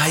I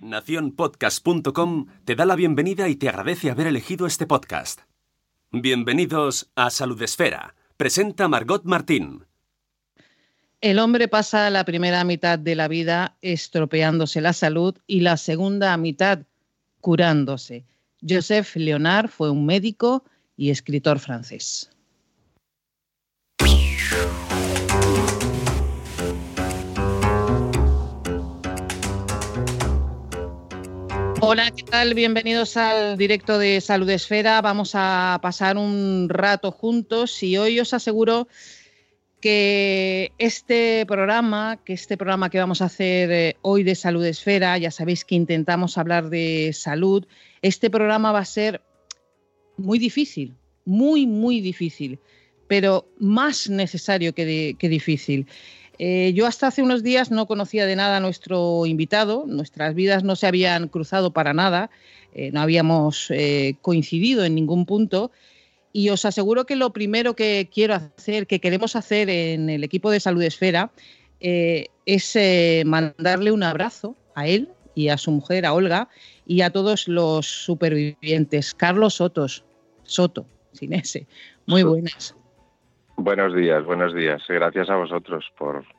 NaciónPodcast.com te da la bienvenida y te agradece haber elegido este podcast. Bienvenidos a Saludesfera. Presenta Margot Martín. El hombre pasa la primera mitad de la vida estropeándose la salud y la segunda mitad curándose. Joseph Leonard fue un médico y escritor francés. Hola, ¿qué tal? Bienvenidos al directo de Saludesfera. Vamos a pasar un rato juntos y hoy os aseguro que este programa que vamos a hacer hoy de Saludesfera, ya sabéis que intentamos hablar de salud, este programa va a ser muy difícil, muy, muy difícil, pero más necesario que difícil. Yo hasta hace unos días no conocía de nada a nuestro invitado, nuestras vidas no se habían cruzado para nada, no habíamos coincidido en ningún punto y os aseguro que lo primero que quiero hacer, que queremos hacer en el equipo de Saludesfera es mandarle un abrazo a él y a su mujer, a Olga, y a todos los supervivientes. Carlos Soto, sin ese. Muy buenas. Buenos días. Gracias a vosotros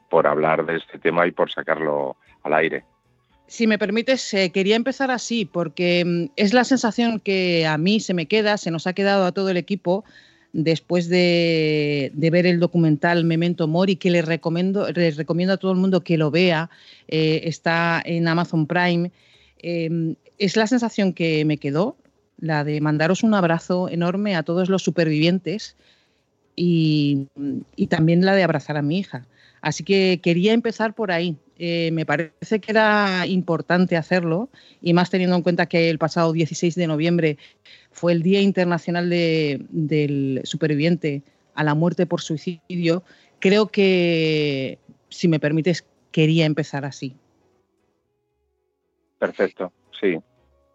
por hablar de este tema y por sacarlo al aire. Si me permites, quería empezar así, porque es la sensación que a mí se nos ha quedado a todo el equipo después de ver el documental Memento Mori, que les recomiendo a todo el mundo que lo vea, está en Amazon Prime. Es la sensación que me quedó, la de mandaros un abrazo enorme a todos los supervivientes, y también la de abrazar a mi hija. Así que quería empezar por ahí. Me parece que era importante hacerlo, y más teniendo en cuenta que el pasado 16 de noviembre fue el Día Internacional del Superviviente a la Muerte por Suicidio. Creo que, si me permites, quería empezar así. Perfecto, sí.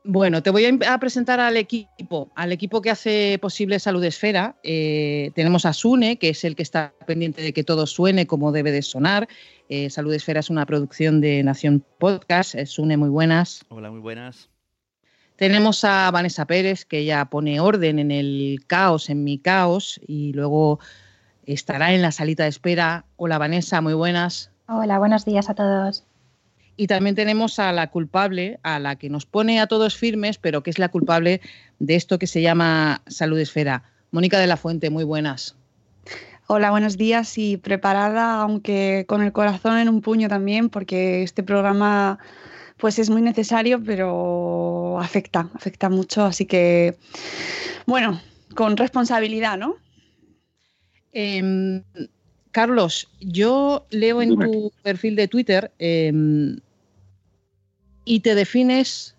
Bueno, te voy a presentar al equipo que hace posible Saludesfera. Tenemos a Sune, que es el que está pendiente de que todo suene como debe de sonar. Saludesfera es una producción de Nación Podcast. Sune, muy buenas. Hola, muy buenas. Tenemos a Vanessa Pérez, que ya pone orden en el caos, en mi caos, y luego estará en la salita de espera. Hola, Vanessa, muy buenas. Hola, buenos días a todos. Y también tenemos a la culpable, a la que nos pone a todos firmes, pero que es la culpable de esto que se llama Saludesfera. Mónica de la Fuente, muy buenas. Hola, buenos días y preparada, aunque con el corazón en un puño también, porque este programa pues es muy necesario, pero afecta mucho. Así que, bueno, con responsabilidad, ¿no? Carlos, yo leo en tu perfil de Twitter y te defines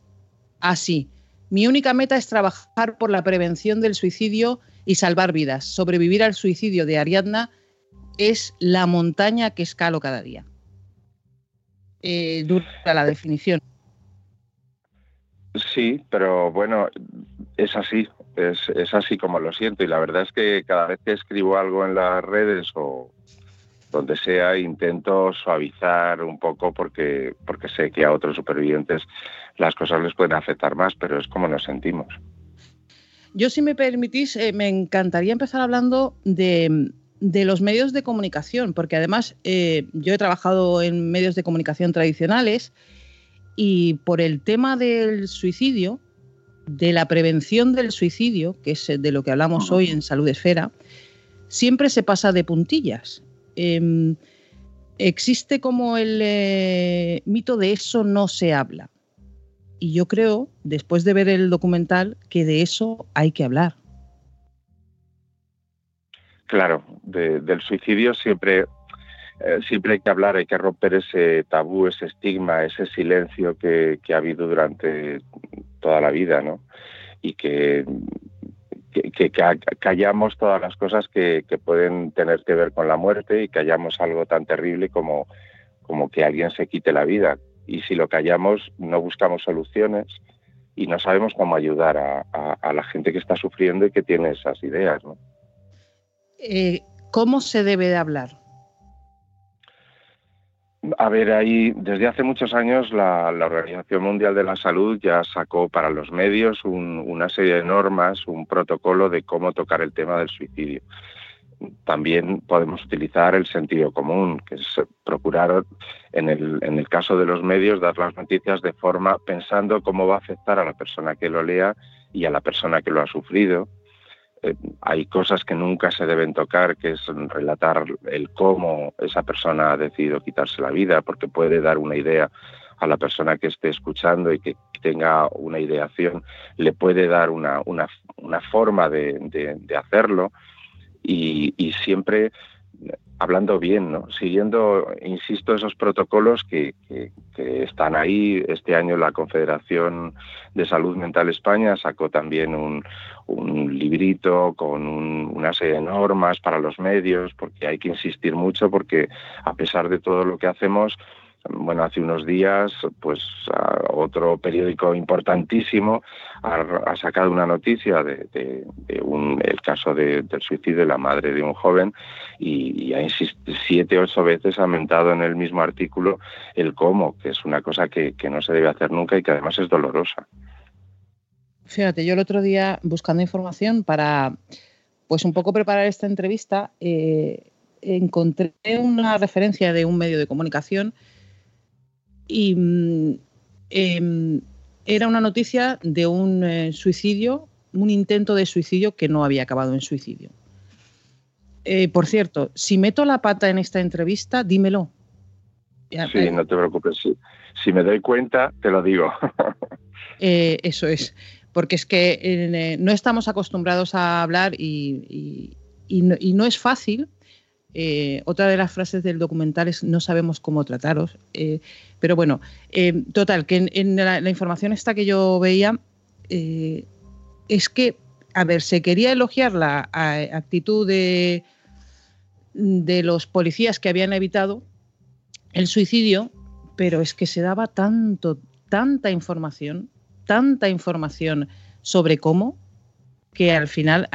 así. Mi única meta es trabajar por la prevención del suicidio y salvar vidas. Sobrevivir al suicidio de Ariadna es la montaña que escalo cada día. Dura la definición. Sí, pero bueno, es así. Es así como lo siento, y la verdad es que cada vez que escribo algo en las redes o donde sea intento suavizar un poco porque sé que a otros supervivientes las cosas les pueden afectar más, pero es como nos sentimos. Yo, si me permitís, me encantaría empezar hablando de los medios de comunicación, porque además yo he trabajado en medios de comunicación tradicionales Y por el tema del suicidio, de la prevención del suicidio, que es de lo que hablamos hoy en Saludesfera, siempre se pasa de puntillas. Existe como el mito de eso no se habla. Y yo creo, después de ver el documental, que de eso hay que hablar. Claro, del suicidio siempre hay que hablar, hay que romper ese tabú, ese estigma, ese silencio que ha habido durante toda la vida, ¿no? Y que callamos todas las cosas que pueden tener que ver con la muerte, y callamos algo tan terrible como que alguien se quite la vida. Y si lo callamos, no buscamos soluciones y no sabemos cómo ayudar a la gente que está sufriendo y que tiene esas ideas, ¿no? ¿Cómo se debe de hablar? A ver, ahí desde hace muchos años la Organización Mundial de la Salud ya sacó para los medios una serie de normas, un protocolo de cómo tocar el tema del suicidio. También podemos utilizar el sentido común, que es procurar, en el caso de los medios, dar las noticias de forma pensando cómo va a afectar a la persona que lo lea y a la persona que lo ha sufrido. Hay cosas que nunca se deben tocar, que es relatar el cómo esa persona ha decidido quitarse la vida, porque puede dar una idea a la persona que esté escuchando y que tenga una ideación, le puede dar una forma de hacerlo, y siempre hablando bien, ¿no? Siguiendo, insisto, esos protocolos que están ahí. Este año la Confederación de Salud Mental España sacó también un librito con una serie de normas para los medios, porque hay que insistir mucho, porque a pesar de todo lo que hacemos, bueno, hace unos días, pues otro periódico importantísimo ha sacado una noticia del caso del suicidio de la madre de un joven, y ha insistido 7 u 8 veces, ha mentado en el mismo artículo el cómo, que es una cosa que no se debe hacer nunca y que además es dolorosa. Fíjate, yo el otro día, buscando información para, pues un poco preparar esta entrevista, encontré una referencia de un medio de comunicación. Y era una noticia de un suicidio, un intento de suicidio que no había acabado en suicidio. Por cierto, si meto la pata en esta entrevista, dímelo. Sí, no te preocupes. Si me doy cuenta, te lo digo. Eso es. Porque es que no estamos acostumbrados a hablar y no es fácil. Otra de las frases del documental es no sabemos cómo trataros, pero bueno, total, que en la información esta que yo veía, es que, a ver, se quería elogiar la actitud de los policías que habían evitado el suicidio, pero es que se daba tanta información sobre cómo, que al final,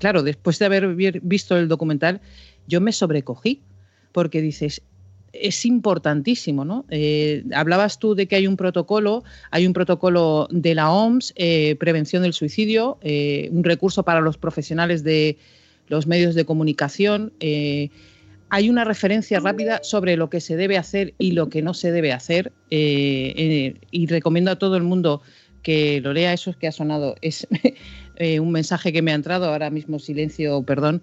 claro, después de haber visto el documental, yo me sobrecogí, porque dices, es importantísimo, ¿no? Hablabas tú de que hay un protocolo de la OMS, prevención del suicidio, un recurso para los profesionales de los medios de comunicación, hay una referencia rápida sobre lo que se debe hacer y lo que no se debe hacer, y recomiendo a todo el mundo que lo lea. Eso es que ha sonado, es un mensaje que me ha entrado ahora mismo, silencio, perdón,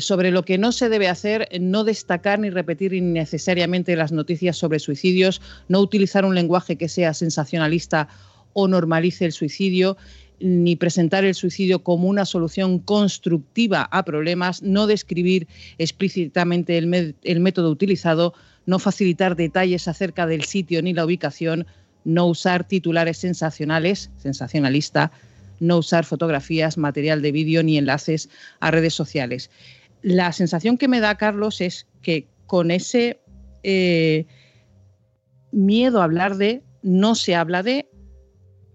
sobre lo que no se debe hacer: no destacar ni repetir innecesariamente las noticias sobre suicidios, no utilizar un lenguaje que sea sensacionalista o normalice el suicidio, ni presentar el suicidio como una solución constructiva a problemas, no describir explícitamente el método utilizado, no facilitar detalles acerca del sitio ni la ubicación, no usar titulares sensacionalista, no usar fotografías, material de vídeo ni enlaces a redes sociales. La sensación que me da, Carlos, es que con ese miedo a hablar de, no se habla de,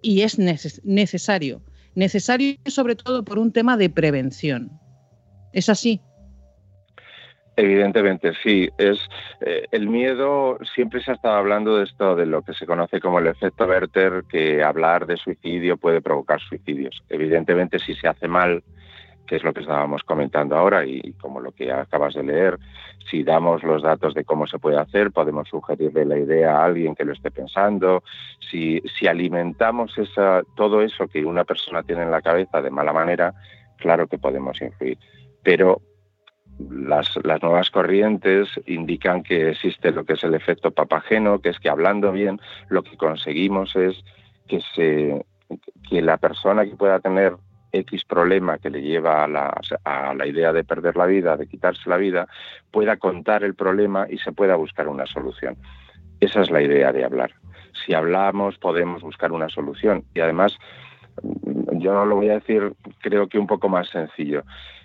y es necesario. Necesario sobre todo por un tema de prevención. ¿Es así? Evidentemente, sí. Es el miedo. Siempre se ha estado hablando de esto, de lo que se conoce como el efecto Werther, que hablar de suicidio puede provocar suicidios. Evidentemente, si se hace mal, que es lo que estábamos comentando ahora y como lo que acabas de leer, si damos los datos de cómo se puede hacer, podemos sugerirle la idea a alguien que lo esté pensando, si alimentamos todo eso que una persona tiene en la cabeza de mala manera, claro que podemos influir, pero las nuevas corrientes indican que existe lo que es el efecto papageno, que es que hablando bien lo que conseguimos es que la persona que pueda tener X problema que le lleva a la idea de perder la vida, de quitarse la vida, pueda contar el problema y se pueda buscar una solución. Esa es la idea de hablar. Si hablamos podemos buscar una solución y además, yo no lo voy a decir, creo que un poco más sencillo.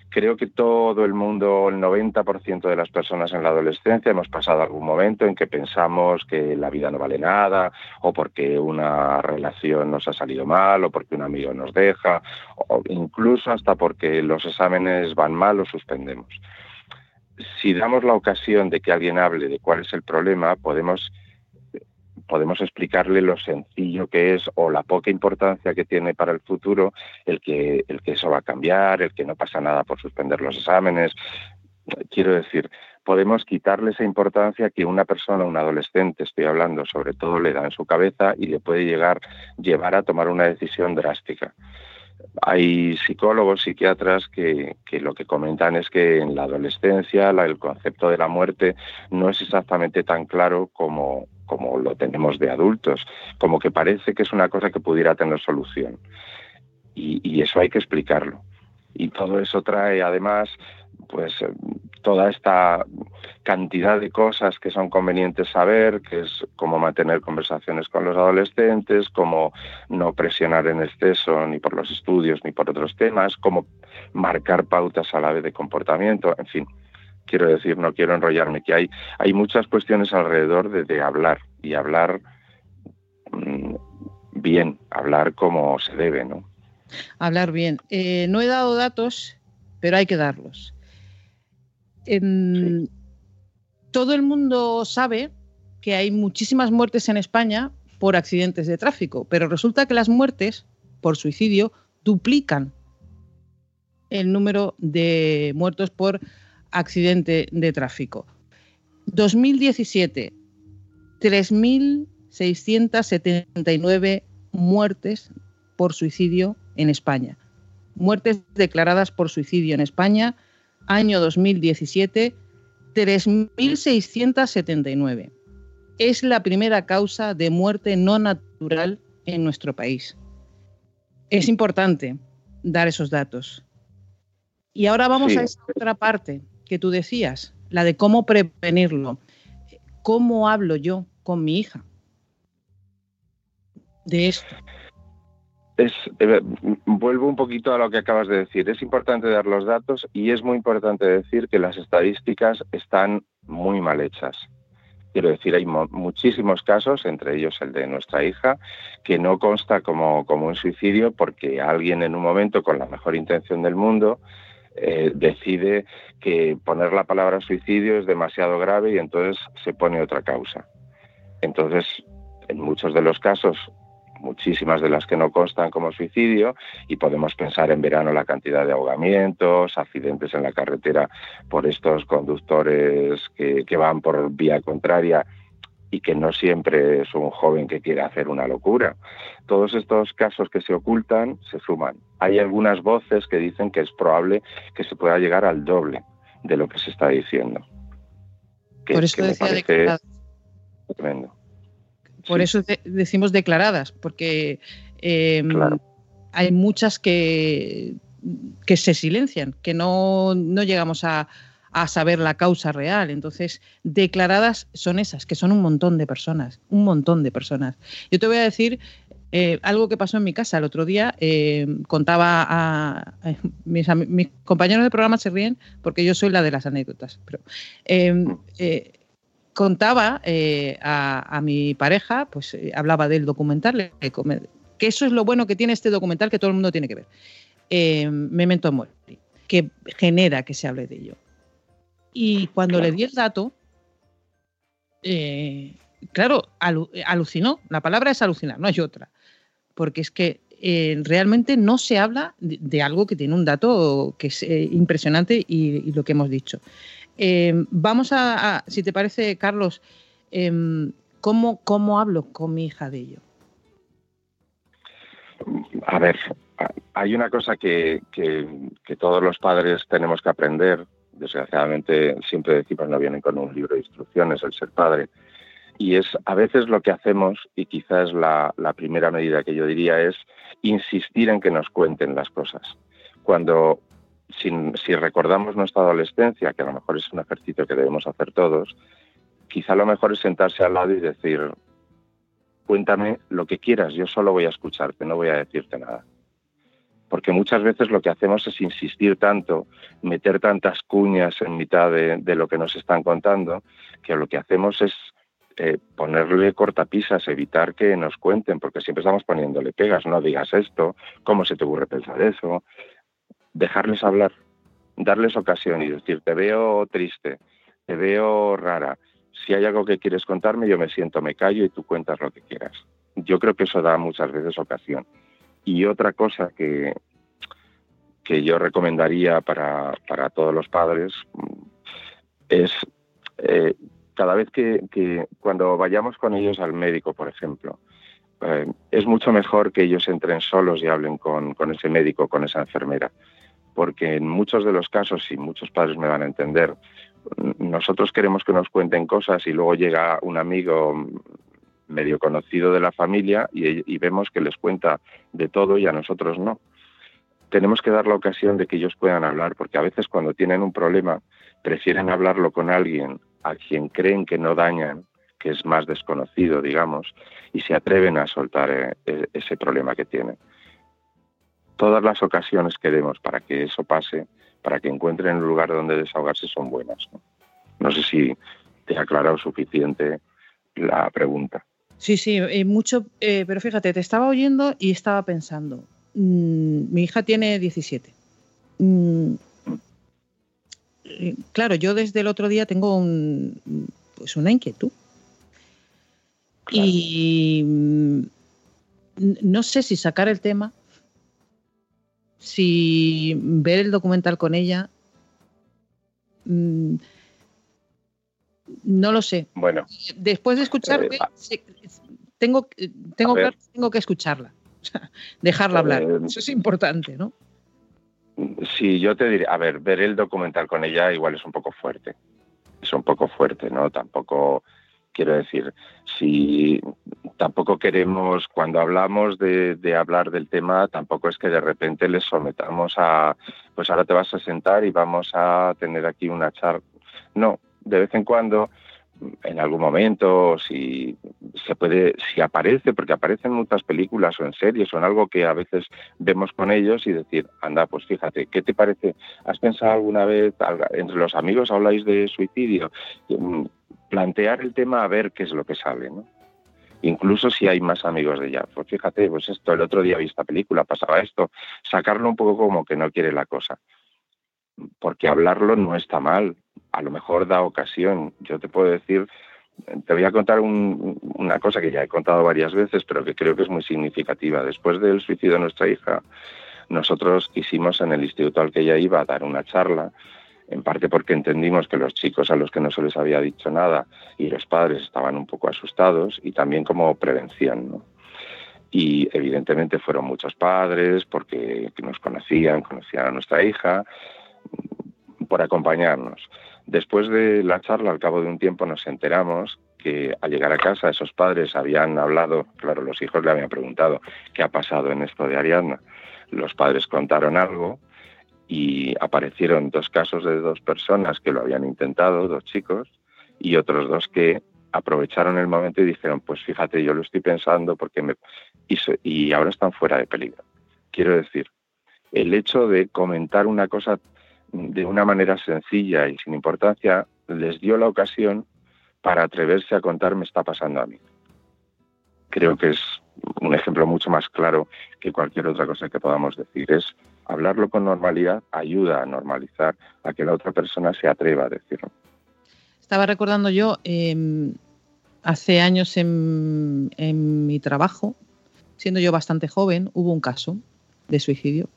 Creo que todo el mundo, el 90% de las personas en la adolescencia hemos pasado algún momento en que pensamos que la vida no vale nada, o porque una relación nos ha salido mal, o porque un amigo nos deja, o incluso hasta porque los exámenes van mal o suspendemos. Si damos la ocasión de que alguien hable de cuál es el problema, podemos explicarle lo sencillo que es o la poca importancia que tiene para el futuro el que eso va a cambiar, el que no pasa nada por suspender los exámenes. Quiero decir, podemos quitarle esa importancia que una persona, un adolescente, estoy hablando, sobre todo le da en su cabeza y le puede llevar a tomar una decisión drástica. Hay psicólogos, psiquiatras que lo que comentan es que en la adolescencia el concepto de la muerte no es exactamente tan claro como lo tenemos de adultos, como que parece que es una cosa que pudiera tener solución. Y eso hay que explicarlo. Y todo eso trae, además, pues toda esta cantidad de cosas que son convenientes saber, que es cómo mantener conversaciones con los adolescentes, cómo no presionar en exceso ni por los estudios ni por otros temas, cómo marcar pautas a la vez de comportamiento, en fin. Quiero decir, no quiero enrollarme, que hay muchas cuestiones alrededor de hablar, y hablar bien, hablar como se debe, ¿no? Hablar bien. No he dado datos, pero hay que darlos. Sí. Todo el mundo sabe que hay muchísimas muertes en España por accidentes de tráfico, pero resulta que las muertes por suicidio duplican el número de muertos por accidente de tráfico. 2017, 3.679 muertes por suicidio en España. Muertes declaradas por suicidio en España, año 2017, 3.679. Es la primera causa de muerte no natural en nuestro país. Es importante dar esos datos. Y ahora vamos a esa otra parte que tú decías, la de cómo prevenirlo. ¿Cómo hablo yo con mi hija de esto? Vuelvo un poquito a lo que acabas de decir. Es importante dar los datos y es muy importante decir que las estadísticas están muy mal hechas. Quiero decir, hay muchísimos casos, entre ellos el de nuestra hija, que no consta como un suicidio porque alguien en un momento, con la mejor intención del mundo, decide que poner la palabra suicidio es demasiado grave y entonces se pone otra causa. Entonces, en muchos de los casos, muchísimas de las que no constan como suicidio, y podemos pensar en verano la cantidad de ahogamientos, accidentes en la carretera por estos conductores que van por vía contraria y que no siempre es un joven que quiere hacer una locura. Todos estos casos que se ocultan se suman. Hay algunas voces que dicen que es probable que se pueda llegar al doble de lo que se está diciendo. Por eso decía declaradas. Tremendo. Por eso decimos declaradas, porque claro, hay muchas que se silencian, que no llegamos a saber la causa real. Entonces, declaradas son esas, que son un montón de personas. Yo te voy a decir algo que pasó en mi casa el otro día. Contaba a mis compañeros de programa, se ríen porque yo soy la de las anécdotas, pero contaba a mi pareja, pues hablaba del documental, que eso es lo bueno que tiene este documental, que todo el mundo tiene que ver, Memento Mori, que genera que se hable de ello. Y cuando le di el dato, claro, alucinó. La palabra es alucinar, no hay otra. Porque es que realmente no se habla de algo que tiene un dato que es impresionante y lo que hemos dicho. Vamos a, si te parece, Carlos, ¿cómo hablo con mi hija de ello? A ver, hay una cosa que todos los padres tenemos que aprender. Desgraciadamente, siempre decimos, no vienen con un libro de instrucciones el ser padre. Y es a veces lo que hacemos, y quizás la primera medida que yo diría es insistir en que nos cuenten las cosas. Cuando, si recordamos nuestra adolescencia, que a lo mejor es un ejercicio que debemos hacer todos, quizá lo mejor es sentarse al lado y decir, cuéntame lo que quieras, yo solo voy a escucharte, no voy a decirte nada. Porque muchas veces lo que hacemos es insistir tanto, meter tantas cuñas en mitad de lo que nos están contando, que lo que hacemos es ponerle cortapisas, evitar que nos cuenten, porque siempre estamos poniéndole pegas, no digas esto, ¿cómo se te ocurre pensar eso? Dejarles hablar, darles ocasión y decir, te veo triste, te veo rara, si hay algo que quieres contarme, yo me siento, me callo y tú cuentas lo que quieras. Yo creo que eso da muchas veces ocasión. Y otra cosa que yo recomendaría para todos los padres es cada vez que cuando vayamos con ellos al médico, por ejemplo, es mucho mejor que ellos entren solos y hablen con ese médico, con esa enfermera, porque en muchos de los casos, y muchos padres me van a entender, nosotros queremos que nos cuenten cosas y luego llega un amigo medio conocido de la familia y vemos que les cuenta de todo y a nosotros no. Tenemos que dar la ocasión de que ellos puedan hablar, porque a veces cuando tienen un problema prefieren hablarlo con alguien a quien creen que no dañan, que es más desconocido, digamos, y se atreven a soltar ese problema que tienen. Todas las ocasiones que demos para que eso pase, para que encuentren un lugar donde desahogarse, son buenas, ¿no? No sé si te he aclarado suficiente la pregunta. Sí, mucho, pero fíjate, te estaba oyendo y estaba pensando, mi hija tiene 17. Claro, yo desde el otro día tengo una inquietud. Claro. Y no sé si sacar el tema, si ver el documental con ella, no lo sé. Bueno, después de escucharte, tengo que escucharla, dejarla hablar. Eso es importante, ¿no? Sí, yo te diré, a ver, ver el documental con ella igual es un poco fuerte. Es un poco fuerte, ¿no? Tampoco, quiero decir, si tampoco queremos, cuando hablamos de hablar del tema, tampoco es que de repente les sometamos a, pues ahora te vas a sentar y vamos a tener aquí una charla. No, de vez en cuando, en algún momento, si se puede, si aparece, porque aparecen muchas películas o en series o en algo que a veces vemos con ellos y decir, anda, pues fíjate, ¿qué te parece? ¿Has pensado alguna vez, entre los amigos habláis de suicidio? Plantear el tema a ver qué es lo que sale, ¿no? Incluso si hay más amigos de ella, pues fíjate, pues esto, el otro día vi esta película, pasaba esto, sacarlo un poco como que no quiere la cosa. Porque hablarlo no está mal, a lo mejor da ocasión. Yo te puedo decir, te voy a contar una cosa que ya he contado varias veces, pero que creo que es muy significativa. Después del suicidio de nuestra hija, nosotros quisimos en el instituto al que ella iba a dar una charla, en parte porque entendimos que los chicos a los que no se les había dicho nada y los padres estaban un poco asustados, y también como prevención, ¿no? Y evidentemente fueron muchos padres porque nos conocían a nuestra hija, por acompañarnos. Después de la charla, al cabo de un tiempo, nos enteramos que al llegar a casa esos padres habían hablado, claro, los hijos le habían preguntado qué ha pasado en esto de Ariadna. Los padres contaron algo y aparecieron dos casos de dos personas que lo habían intentado, dos chicos, y otros dos que aprovecharon el momento y dijeron, pues fíjate, yo lo estoy pensando porque y ahora están fuera de peligro. Quiero decir, el hecho de comentar una cosa de una manera sencilla y sin importancia, les dio la ocasión para atreverse a contar me está pasando a mí. Creo que es un ejemplo mucho más claro que cualquier otra cosa que podamos decir. Es hablarlo con normalidad, ayuda a normalizar, a que la otra persona se atreva a decirlo. Estaba recordando yo, hace años en mi trabajo, siendo yo bastante joven, hubo un caso de suicidio,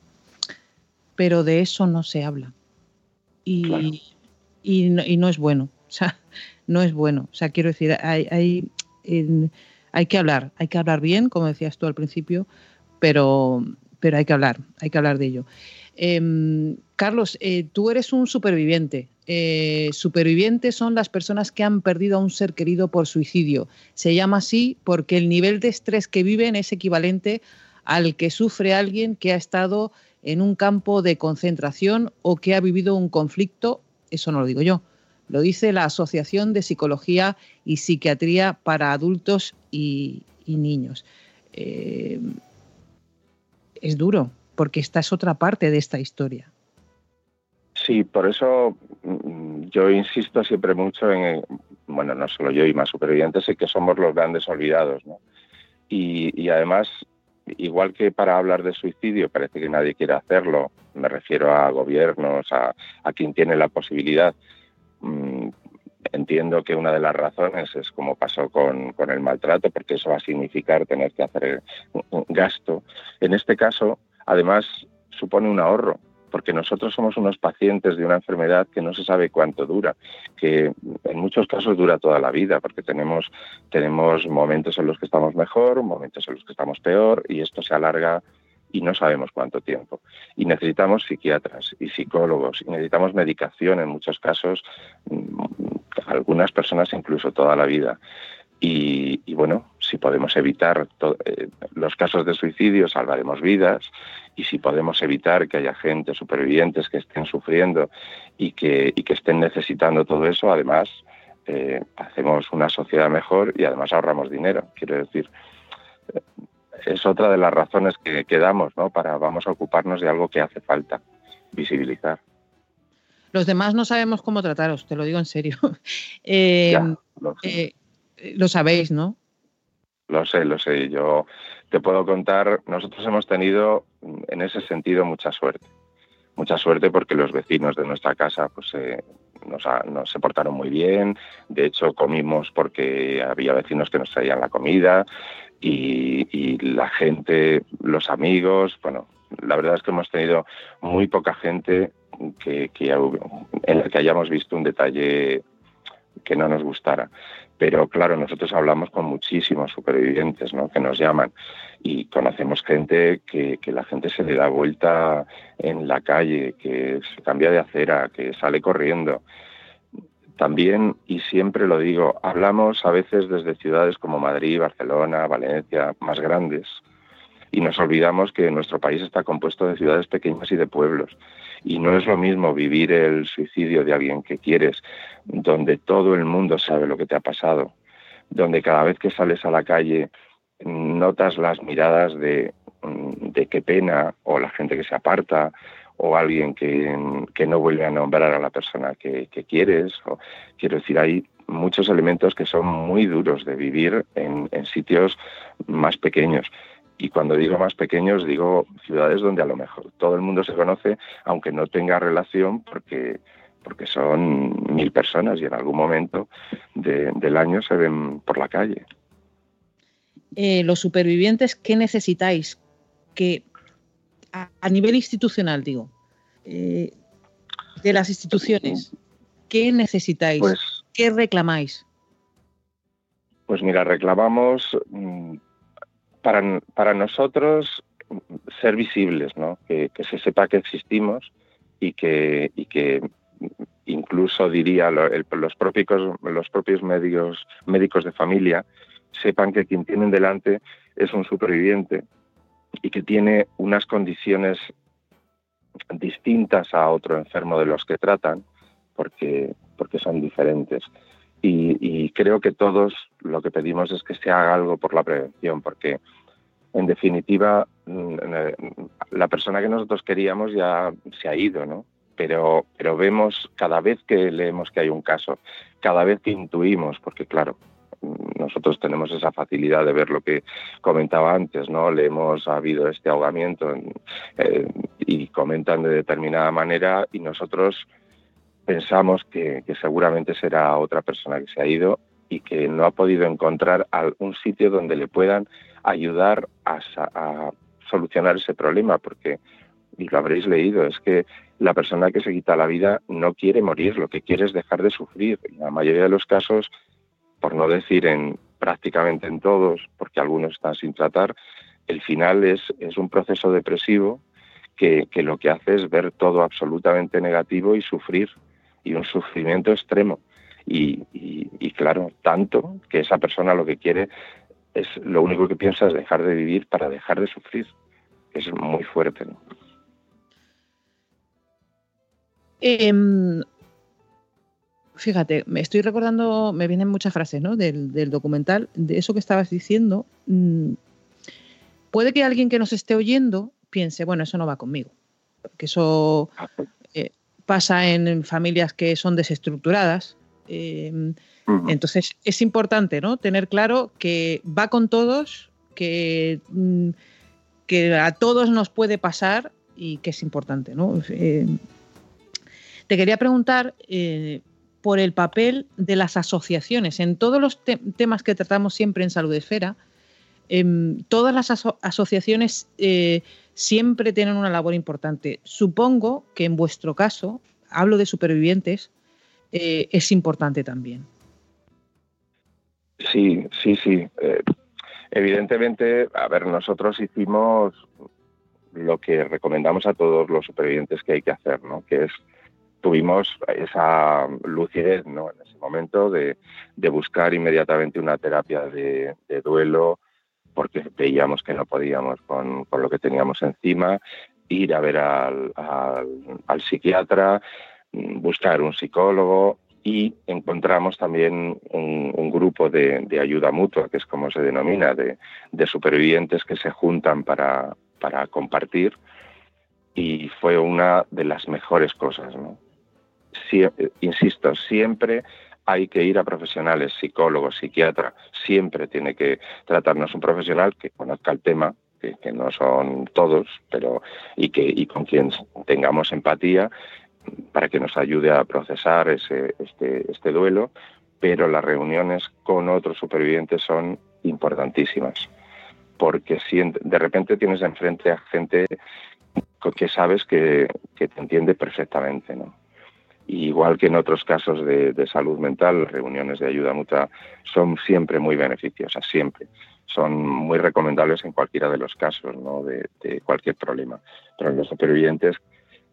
pero de eso no se habla. Claro. Y no es bueno, o sea, no es bueno. O sea, quiero decir, hay que hablar bien, como decías tú al principio, pero hay que hablar de ello. Carlos, tú eres un superviviente. Supervivientes son las personas que han perdido a un ser querido por suicidio. Se llama así porque el nivel de estrés que viven es equivalente al que sufre alguien que ha estado en un campo de concentración o que ha vivido un conflicto. Eso no lo digo yo, lo dice la Asociación de Psicología y Psiquiatría para Adultos y Niños. Es duro, porque esta es otra parte de esta historia. Sí, por eso yo insisto siempre mucho en, bueno, no solo yo y más supervivientes, en que somos los grandes olvidados, ¿no? Y además, igual que para hablar de suicidio parece que nadie quiere hacerlo, me refiero a gobiernos, a quien tiene la posibilidad. Entiendo que una de las razones es como pasó con el maltrato, porque eso va a significar tener que hacer un gasto. En este caso, además, supone un ahorro, porque nosotros somos unos pacientes de una enfermedad que no se sabe cuánto dura, que en muchos casos dura toda la vida, porque tenemos momentos en los que estamos mejor, momentos en los que estamos peor, y esto se alarga y no sabemos cuánto tiempo. Y necesitamos psiquiatras y psicólogos, y necesitamos medicación en muchos casos, algunas personas incluso toda la vida. Y bueno, si podemos evitar los casos de suicidio, salvaremos vidas, y si podemos evitar que haya gente, supervivientes, que estén sufriendo y que estén necesitando todo eso, además hacemos una sociedad mejor y además ahorramos dinero. Quiero decir, es otra de las razones que damos, ¿no? Para vamos a ocuparnos de algo que hace falta visibilizar. Los demás no sabemos cómo trataros, te lo digo en serio. Ya, lo sé. Lo sabéis, ¿no? Lo sé. Yo te puedo contar, nosotros hemos tenido en ese sentido mucha suerte. Mucha suerte porque los vecinos de nuestra casa pues, nos se portaron muy bien. De hecho, comimos porque había vecinos que nos traían la comida y la gente, los amigos. Bueno, la verdad es que hemos tenido muy poca gente en la que hayamos visto un detalle que no nos gustara. Pero claro, nosotros hablamos con muchísimos supervivientes, ¿no? Que nos llaman y conocemos gente que la gente se le da vuelta en la calle, que se cambia de acera, que sale corriendo. También, y siempre lo digo, hablamos a veces desde ciudades como Madrid, Barcelona, Valencia, más grandes, y nos olvidamos que nuestro país está compuesto de ciudades pequeñas y de pueblos. Y no es lo mismo vivir el suicidio de alguien que quieres, donde todo el mundo sabe lo que te ha pasado, donde cada vez que sales a la calle notas las miradas de qué pena, o la gente que se aparta, o alguien que no vuelve a nombrar a la persona que quieres. Quiero decir, hay muchos elementos que son muy duros de vivir en sitios más pequeños. Y cuando digo más pequeños, digo ciudades donde a lo mejor todo el mundo se conoce, aunque no tenga relación, porque son 1.000 personas y en algún momento del año se ven por la calle. Los supervivientes, ¿qué necesitáis? Que a nivel institucional, digo, de las instituciones, ¿qué necesitáis? Pues, ¿qué reclamáis? Pues mira, reclamamos... Para nosotros, ser visibles, ¿no? Que se sepa que existimos y que incluso, diría, los propios médicos de familia sepan que quien tienen delante es un superviviente y que tiene unas condiciones distintas a otro enfermo de los que tratan, porque son diferentes. Y creo que todos lo que pedimos es que se haga algo por la prevención, porque en definitiva la persona que nosotros queríamos ya se ha ido, ¿no? Pero vemos cada vez que leemos que hay un caso, cada vez que intuimos, porque claro, nosotros tenemos esa facilidad de ver lo que comentaba antes, ¿no? Ha habido este ahogamiento y comentan de determinada manera y nosotros... pensamos que seguramente será otra persona que se ha ido y que no ha podido encontrar algún sitio donde le puedan ayudar a solucionar ese problema, porque, y lo habréis leído, es que la persona que se quita la vida no quiere morir, lo que quiere es dejar de sufrir. En la mayoría de los casos, por no decir en prácticamente en todos, porque algunos están sin tratar, el final es un proceso depresivo que lo que hace es ver todo absolutamente negativo y sufrir, y un sufrimiento extremo. Y claro, tanto que esa persona lo que quiere es, lo único que piensa es dejar de vivir para dejar de sufrir. Es muy fuerte, ¿no? Fíjate, me estoy recordando, me vienen muchas frases, ¿no?, del documental, de eso que estabas diciendo. Puede que alguien que nos esté oyendo piense, bueno, eso no va conmigo, porque eso pasa en familias que son desestructuradas. Entonces es importante, ¿no?, tener claro que va con todos, que a todos nos puede pasar y que es importante, ¿no? Te quería preguntar por el papel de las asociaciones. En todos los temas que tratamos siempre en Saludesfera, todas las asociaciones siempre tienen una labor importante. Supongo que en vuestro caso, hablo de supervivientes, es importante también. Sí. Evidentemente, a ver, nosotros hicimos lo que recomendamos a todos los supervivientes que hay que hacer, ¿no? Que es, tuvimos esa lucidez, ¿no?, en ese momento de buscar inmediatamente una terapia de duelo, porque veíamos que no podíamos con lo que teníamos encima, ir a ver al psiquiatra, buscar un psicólogo, y encontramos también un grupo de ayuda mutua, que es como se denomina, de supervivientes que se juntan para compartir, y fue una de las mejores cosas, ¿no? Insisto, siempre hay que ir a profesionales, psicólogos, psiquiatras, siempre tiene que tratarnos un profesional que conozca el tema, que no son todos, pero y con quien tengamos empatía, para que nos ayude a procesar este duelo, pero las reuniones con otros supervivientes son importantísimas, porque si de repente tienes enfrente a gente que sabes que te entiende perfectamente, ¿no? Y igual que en otros casos de salud mental, las reuniones de ayuda mutua son siempre muy beneficiosas, siempre. Son muy recomendables en cualquiera de los casos, ¿no?, de cualquier problema. Pero en los supervivientes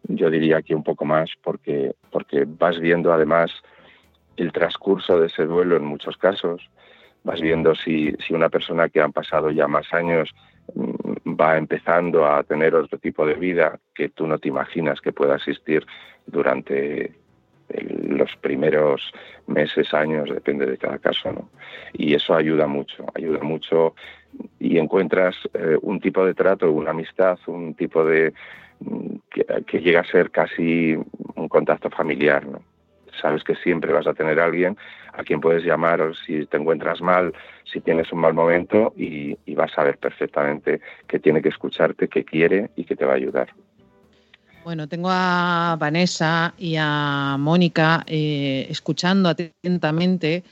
yo diría que un poco más, porque vas viendo además el transcurso de ese duelo en muchos casos. Vas viendo si una persona que han pasado ya más años va empezando a tener otro tipo de vida que tú no te imaginas que pueda existir durante los primeros meses, años, depende de cada caso, ¿no? Y eso ayuda mucho, y encuentras un tipo de trato, una amistad, un tipo de que llega a ser casi un contacto familiar, ¿no? Sabes que siempre vas a tener a alguien a quien puedes llamar si te encuentras mal, si tienes un mal momento, y vas a ver perfectamente que tiene que escucharte, que quiere y que te va a ayudar. Bueno, tengo a Vanessa y a Mónica escuchando atentamente,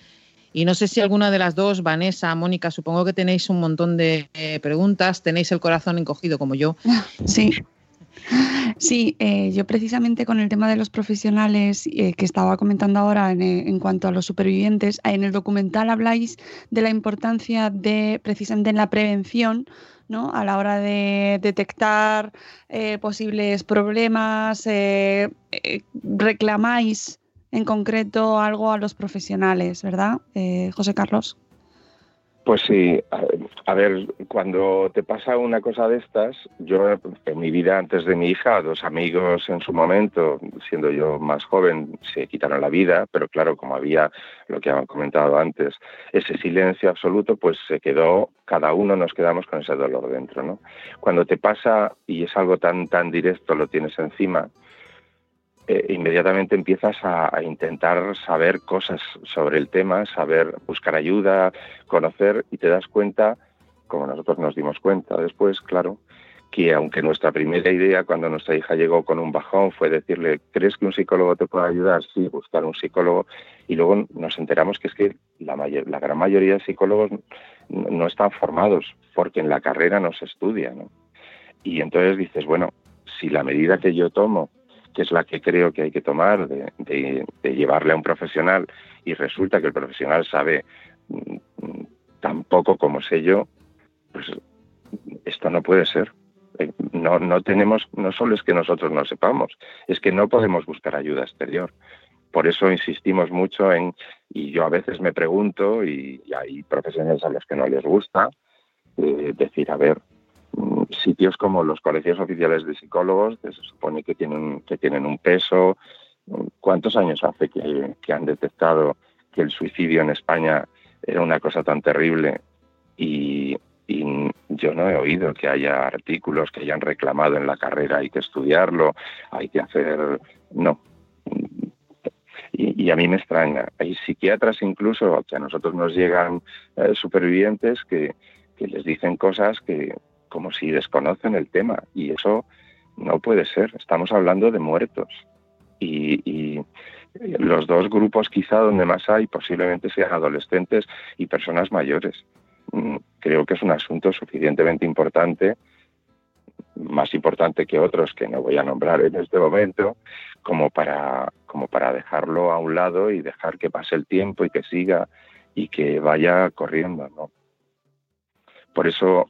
y no sé si alguna de las dos, Vanessa, Mónica, supongo que tenéis un montón de preguntas, tenéis el corazón encogido como yo. Sí, yo precisamente con el tema de los profesionales que estaba comentando ahora en cuanto a los supervivientes, en el documental habláis de la importancia de precisamente en la prevención, ¿no?, a la hora de detectar posibles problemas, reclamáis en concreto algo a los profesionales, ¿verdad, José Carlos? Pues sí, a ver, cuando te pasa una cosa de estas, yo en mi vida antes de mi hija, dos amigos en su momento, siendo yo más joven, se quitaron la vida, pero claro, como había lo que han comentado antes, ese silencio absoluto, pues se quedó, cada uno nos quedamos con ese dolor dentro, ¿no? Cuando te pasa y es algo tan directo, lo tienes encima, inmediatamente empiezas a intentar saber cosas sobre el tema, saber buscar ayuda, conocer, y te das cuenta, como nosotros nos dimos cuenta después, claro, que aunque nuestra primera idea cuando nuestra hija llegó con un bajón fue decirle, ¿crees que un psicólogo te puede ayudar? Sí, buscar un psicólogo. Y luego nos enteramos que es que la gran mayoría de psicólogos no están formados porque en la carrera no se estudia, ¿no? Y entonces dices, bueno, si la medida que yo tomo, que es la que creo que hay que tomar, de llevarle a un profesional, y resulta que el profesional sabe tan poco como sé yo, pues esto no puede ser. No solo es que nosotros no sepamos, es que no podemos buscar ayuda exterior. Por eso insistimos mucho en, y yo a veces me pregunto, y hay profesionales a los que no les gusta, decir, a ver, sitios como los colegios oficiales de psicólogos, que se supone que tienen un peso, ¿cuántos años hace que han detectado que el suicidio en España era una cosa tan terrible? Y yo no he oído que haya artículos que hayan reclamado en la carrera, hay que estudiarlo, hay que hacer... No. Y a mí me extraña. Hay psiquiatras incluso que a nosotros nos llegan supervivientes que les dicen cosas que como si desconocen el tema, y eso no puede ser. Estamos hablando de muertos. Y los dos grupos quizá donde más hay posiblemente sean adolescentes y personas mayores. Creo que es un asunto suficientemente importante, más importante que otros que no voy a nombrar en este momento, como para dejarlo a un lado y dejar que pase el tiempo y que siga y que vaya corriendo, ¿no? Por eso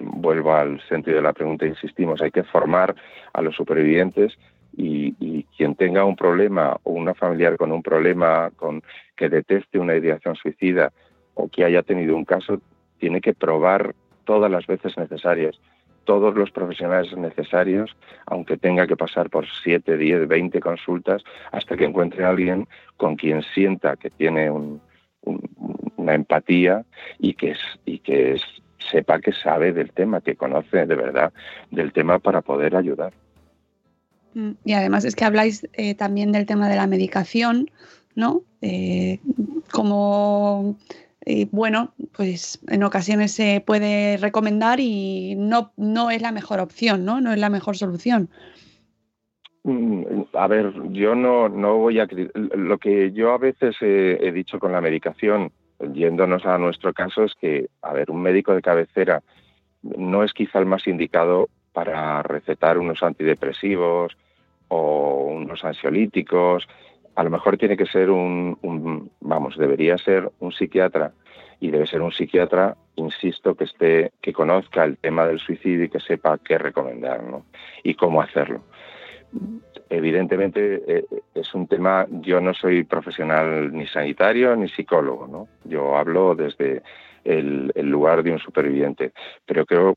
vuelvo al centro de la pregunta, insistimos, hay que formar a los supervivientes y quien tenga un problema o una familiar con un problema, que detecte una ideación suicida o que haya tenido un caso, tiene que probar todas las veces necesarias, todos los profesionales necesarios, aunque tenga que pasar por 7, 10, 20 consultas, hasta que encuentre a alguien con quien sienta que tiene una empatía y que sepa que sabe del tema, que conoce de verdad del tema para poder ayudar. Y además es que habláis también del tema de la medicación, ¿no? Bueno, pues en ocasiones se puede recomendar y no es la mejor opción, ¿no? No es la mejor solución. A ver, yo no voy a... Lo que yo a veces he dicho con la medicación, yéndonos a nuestro caso, es que, a ver, un médico de cabecera no es quizá el más indicado para recetar unos antidepresivos o unos ansiolíticos. A lo mejor tiene que ser debería ser un psiquiatra, y debe ser un psiquiatra, insisto, que conozca el tema del suicidio y que sepa qué recomendar, ¿no? Y cómo hacerlo. Evidentemente es un tema, yo no soy profesional ni sanitario ni psicólogo, ¿no? Yo hablo desde el lugar de un superviviente, pero creo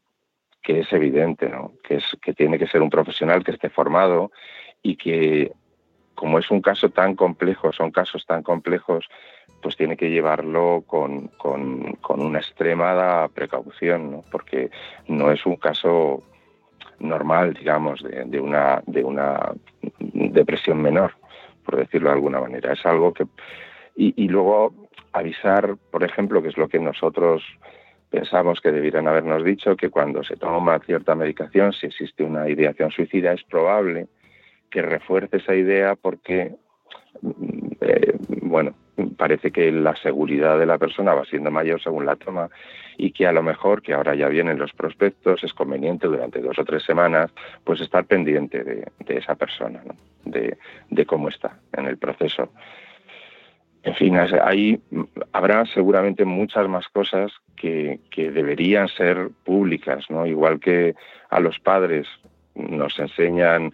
que es evidente, ¿no? Que tiene que ser un profesional que esté formado y que, como es un caso tan complejo, son casos tan complejos, pues tiene que llevarlo con una extremada precaución, ¿no? Porque no es un caso normal, digamos, de una depresión menor, por decirlo de alguna manera. Es algo que... Y luego avisar, por ejemplo, que es lo que nosotros pensamos que debieran habernos dicho, que cuando se toma cierta medicación, si existe una ideación suicida, es probable que refuerce esa idea porque, parece que la seguridad de la persona va siendo mayor según la toma, y que a lo mejor, que ahora ya vienen los prospectos, es conveniente durante 2 o 3 semanas pues estar pendiente de esa persona, ¿no? De cómo está en el proceso. En fin, ahí habrá seguramente muchas más cosas que deberían ser públicas, ¿no? Igual que a los padres nos enseñan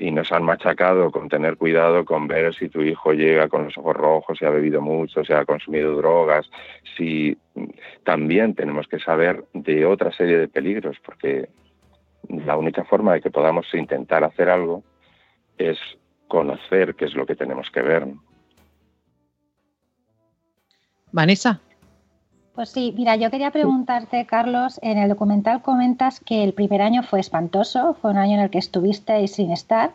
y nos han machacado con tener cuidado con ver si tu hijo llega con los ojos rojos, si ha bebido mucho, si ha consumido drogas, si también tenemos que saber de otra serie de peligros, porque la única forma de que podamos intentar hacer algo es conocer qué es lo que tenemos que ver. Vanessa. Pues sí, mira, yo quería preguntarte, Carlos, en el documental comentas que el primer año fue espantoso, fue un año en el que estuviste sin estar.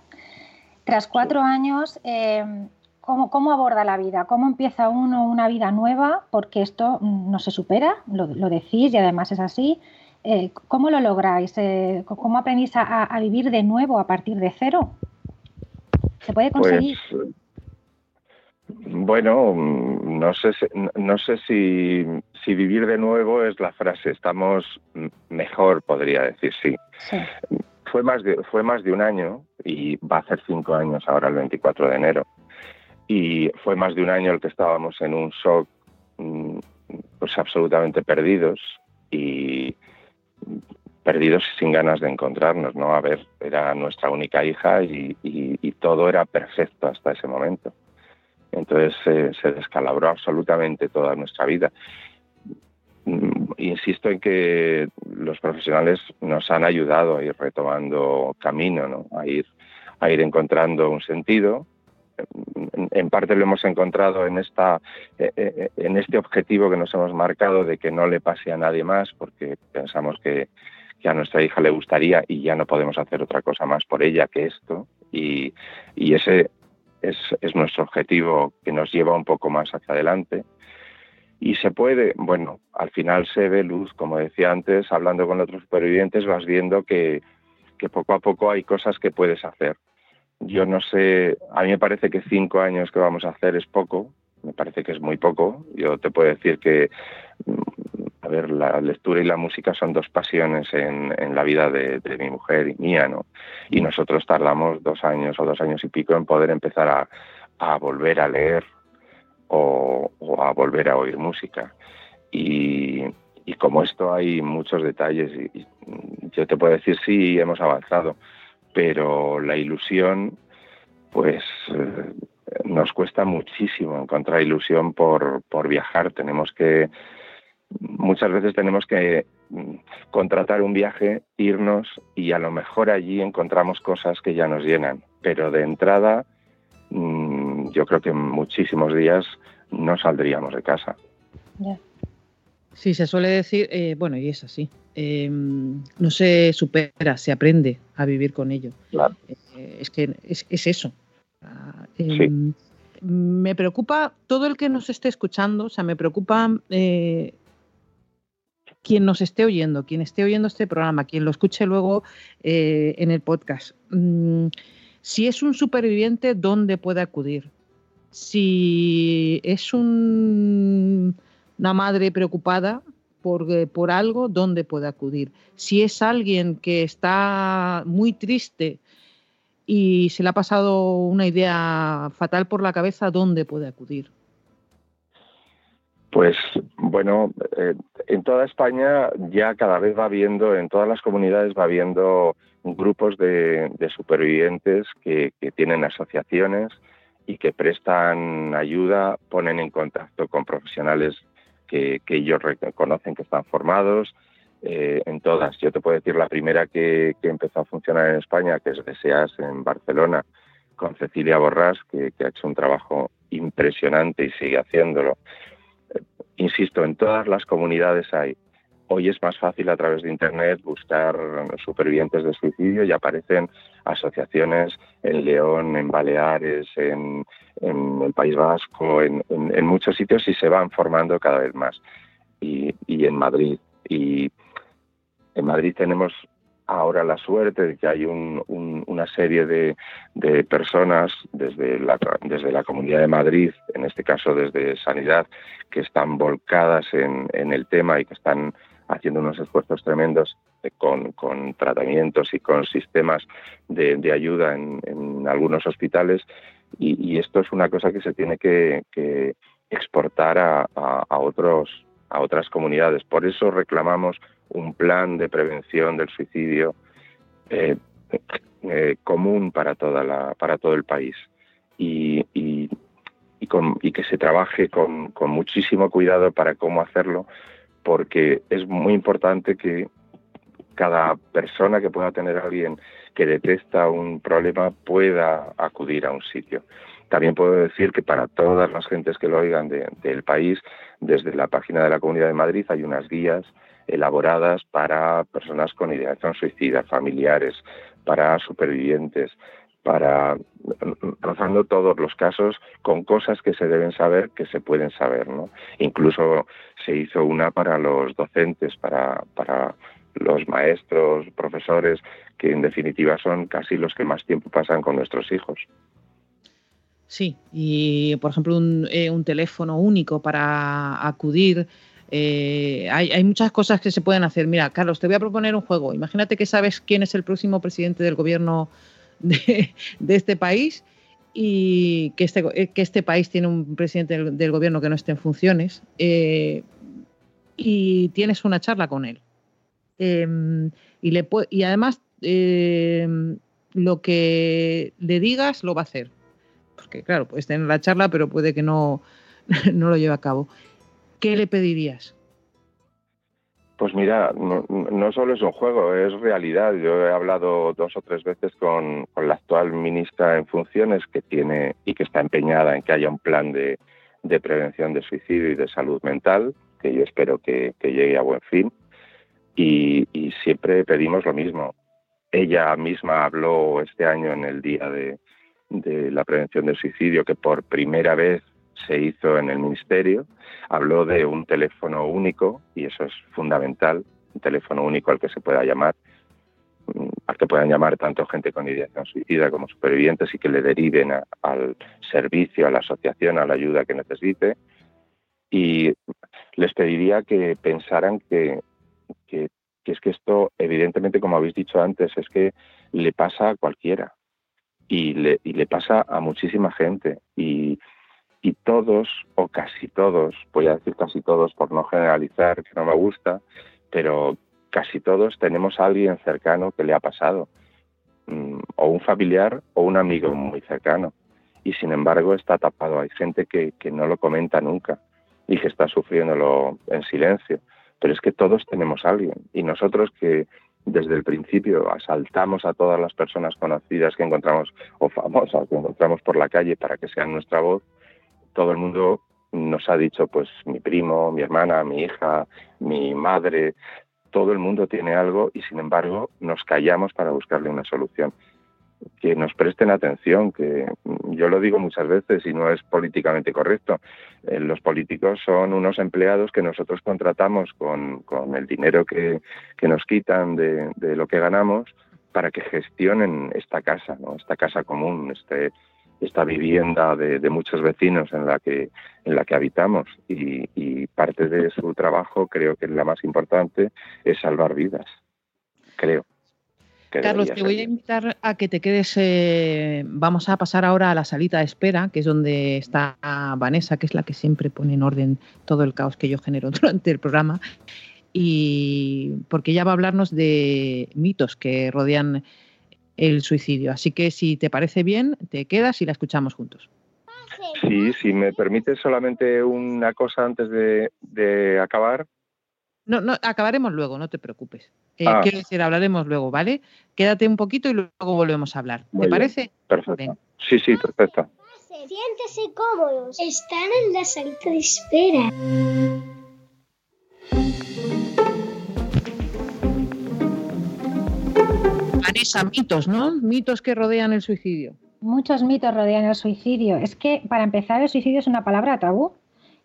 Tras 4 años, ¿cómo aborda la vida? ¿Cómo empieza uno una vida nueva? Porque esto no se supera, lo decís y además es así. ¿Cómo lo lográis? ¿Cómo aprendís a vivir de nuevo a partir de cero? ¿Se puede conseguir? Pues, bueno, no sé si vivir de nuevo es la frase. Estamos mejor, podría decir, sí. Sí. Fue más de un año, y va a hacer 5 años ahora el 24 de enero, y fue más de un año el que estábamos en un shock, pues absolutamente perdidos y sin ganas de encontrarnos, ¿no? A ver, era nuestra única hija y todo era perfecto hasta ese momento. Entonces se descalabró absolutamente toda nuestra vida. Insisto en que los profesionales nos han ayudado a ir retomando camino, ¿no? A ir encontrando un sentido. En parte lo hemos encontrado en este objetivo que nos hemos marcado de que no le pase a nadie más, porque pensamos que a nuestra hija le gustaría y ya no podemos hacer otra cosa más por ella que esto, y ese es nuestro objetivo que nos lleva un poco más hacia adelante. Y se puede, bueno, al final se ve luz, como decía antes, hablando con otros supervivientes vas viendo que poco a poco hay cosas que puedes hacer. Yo no sé, a mí me parece que 5 años que vamos a hacer es poco, me parece que es muy poco. Yo te puedo decir que, a ver, la lectura y la música son 2 pasiones en la vida de mi mujer y mía, ¿no? Y nosotros tardamos 2 años o 2 años y pico en poder empezar a volver a leer o a volver a oír música. Y como esto hay muchos detalles, y yo te puedo decir sí, hemos avanzado, pero la ilusión, pues nos cuesta muchísimo encontrar ilusión por viajar. Muchas veces tenemos que contratar un viaje, irnos, y a lo mejor allí encontramos cosas que ya nos llenan. Pero de entrada, yo creo que en muchísimos días no saldríamos de casa. Ya. Sí, se suele decir, bueno, y es así, no se supera, se aprende a vivir con ello. Claro. Es eso. Sí. Me preocupa todo el que nos esté escuchando, o sea, me preocupa quien nos esté oyendo, quien esté oyendo este programa, quien lo escuche luego en el podcast. Si es un superviviente, ¿dónde puede acudir? Si es una madre preocupada por algo, ¿dónde puede acudir? Si es alguien que está muy triste y se le ha pasado una idea fatal por la cabeza, ¿dónde puede acudir? Pues bueno, en toda España ya cada vez va habiendo, en todas las comunidades va habiendo grupos de supervivientes que tienen asociaciones y que prestan ayuda, ponen en contacto con profesionales que ellos reconocen que están formados. En todas, yo te puedo decir la primera que empezó a funcionar en España, que es DSAS en Barcelona, con Cecilia Borrás, que ha hecho un trabajo impresionante y sigue haciéndolo. Insisto, en todas las comunidades hay. Hoy es más fácil a través de Internet buscar supervivientes de suicidio y aparecen asociaciones en León, en Baleares, en el País Vasco, en muchos sitios, y se van formando cada vez más. Y en Madrid. Y en Madrid tenemos ahora la suerte de que hay una serie de personas desde la Comunidad de Madrid, en este caso desde Sanidad, que están volcadas en el tema y que están haciendo unos esfuerzos tremendos con tratamientos y con sistemas de ayuda en algunos hospitales, y esto es una cosa que se tiene que exportar a otras comunidades. Por eso reclamamos un plan de prevención del suicidio común para todo el país, y que se trabaje con muchísimo cuidado para cómo hacerlo, porque es muy importante que cada persona que pueda tener a alguien que detecta un problema pueda acudir a un sitio. También puedo decir que para todas las gentes que lo oigan del país, desde la página de la Comunidad de Madrid hay unas guías elaboradas para personas con ideación suicida, familiares, para supervivientes, para rozando todos los casos con cosas que se deben saber, que se pueden saber, ¿no? Incluso se hizo una para los docentes, para los maestros, profesores, que en definitiva son casi los que más tiempo pasan con nuestros hijos. Sí, y por ejemplo un teléfono único para acudir. Hay muchas cosas que se pueden hacer. Mira, Carlos, te voy a proponer un juego. Imagínate que sabes quién es el próximo presidente del gobierno de este país y que este país tiene un presidente del gobierno que no esté en funciones, y tienes una charla con él. Y además lo que le digas lo va a hacer. Porque claro, puedes tener la charla, pero puede que no lo lleve a cabo. ¿Qué le pedirías? Pues mira, no solo es un juego, es realidad. Yo he hablado 2 o 3 veces con la actual ministra en funciones que tiene y que está empeñada en que haya un plan de prevención de suicidio y de salud mental, que yo espero que llegue a buen fin. Y siempre pedimos lo mismo. Ella misma habló este año en el Día de la Prevención del Suicidio, que por primera vez se hizo en el Ministerio. Habló de un teléfono único, y eso es fundamental, un teléfono único al que se pueda llamar, al que puedan llamar tanto gente con ideación suicida como supervivientes, y que le deriven al servicio, a la asociación, a la ayuda que necesite. Y les pediría que pensaran que es que esto, evidentemente, como habéis dicho antes, es que le pasa a cualquiera y le pasa a muchísima gente, y todos, o casi todos, voy a decir casi todos por no generalizar, que no me gusta, pero casi todos tenemos a alguien cercano que le ha pasado, o un familiar o un amigo muy cercano, y sin embargo está tapado. Hay gente que no lo comenta nunca y que está sufriéndolo en silencio, pero es que todos tenemos a alguien, y nosotros que desde el principio asaltamos a todas las personas conocidas que encontramos o famosas que encontramos por la calle para que sean nuestra voz, todo el mundo nos ha dicho, pues mi primo, mi hermana, mi hija, mi madre, todo el mundo tiene algo, y sin embargo nos callamos para buscarle una solución. Que nos presten atención, que yo lo digo muchas veces y no es políticamente correcto. Los políticos son unos empleados que nosotros contratamos con el dinero que nos quitan de lo que ganamos para que gestionen esta casa, ¿no? Esta casa común, esta vivienda de muchos vecinos en la que habitamos, y parte de su trabajo, creo que la más importante, es salvar vidas, creo. Carlos, te voy a invitar a que te quedes. Vamos a pasar ahora a la salita de espera, que es donde está Vanessa, que es la que siempre pone en orden todo el caos que yo genero durante el programa, y porque ella va a hablarnos de mitos que rodean el suicidio. Así que si te parece bien, te quedas y la escuchamos juntos. Sí, si me permites solamente una cosa antes de acabar. No, acabaremos luego, no te preocupes. Quiero decir, hablaremos luego, ¿vale? Quédate un poquito y luego volvemos a hablar. Muy ¿Te bien, parece? Perfecto. Ven. Sí, perfecto. Siéntese cómodos. Están en la salita de espera. Vanessa, mitos, ¿no? Mitos que rodean el suicidio. Muchos mitos rodean el suicidio. Es que, para empezar, el suicidio es una palabra tabú.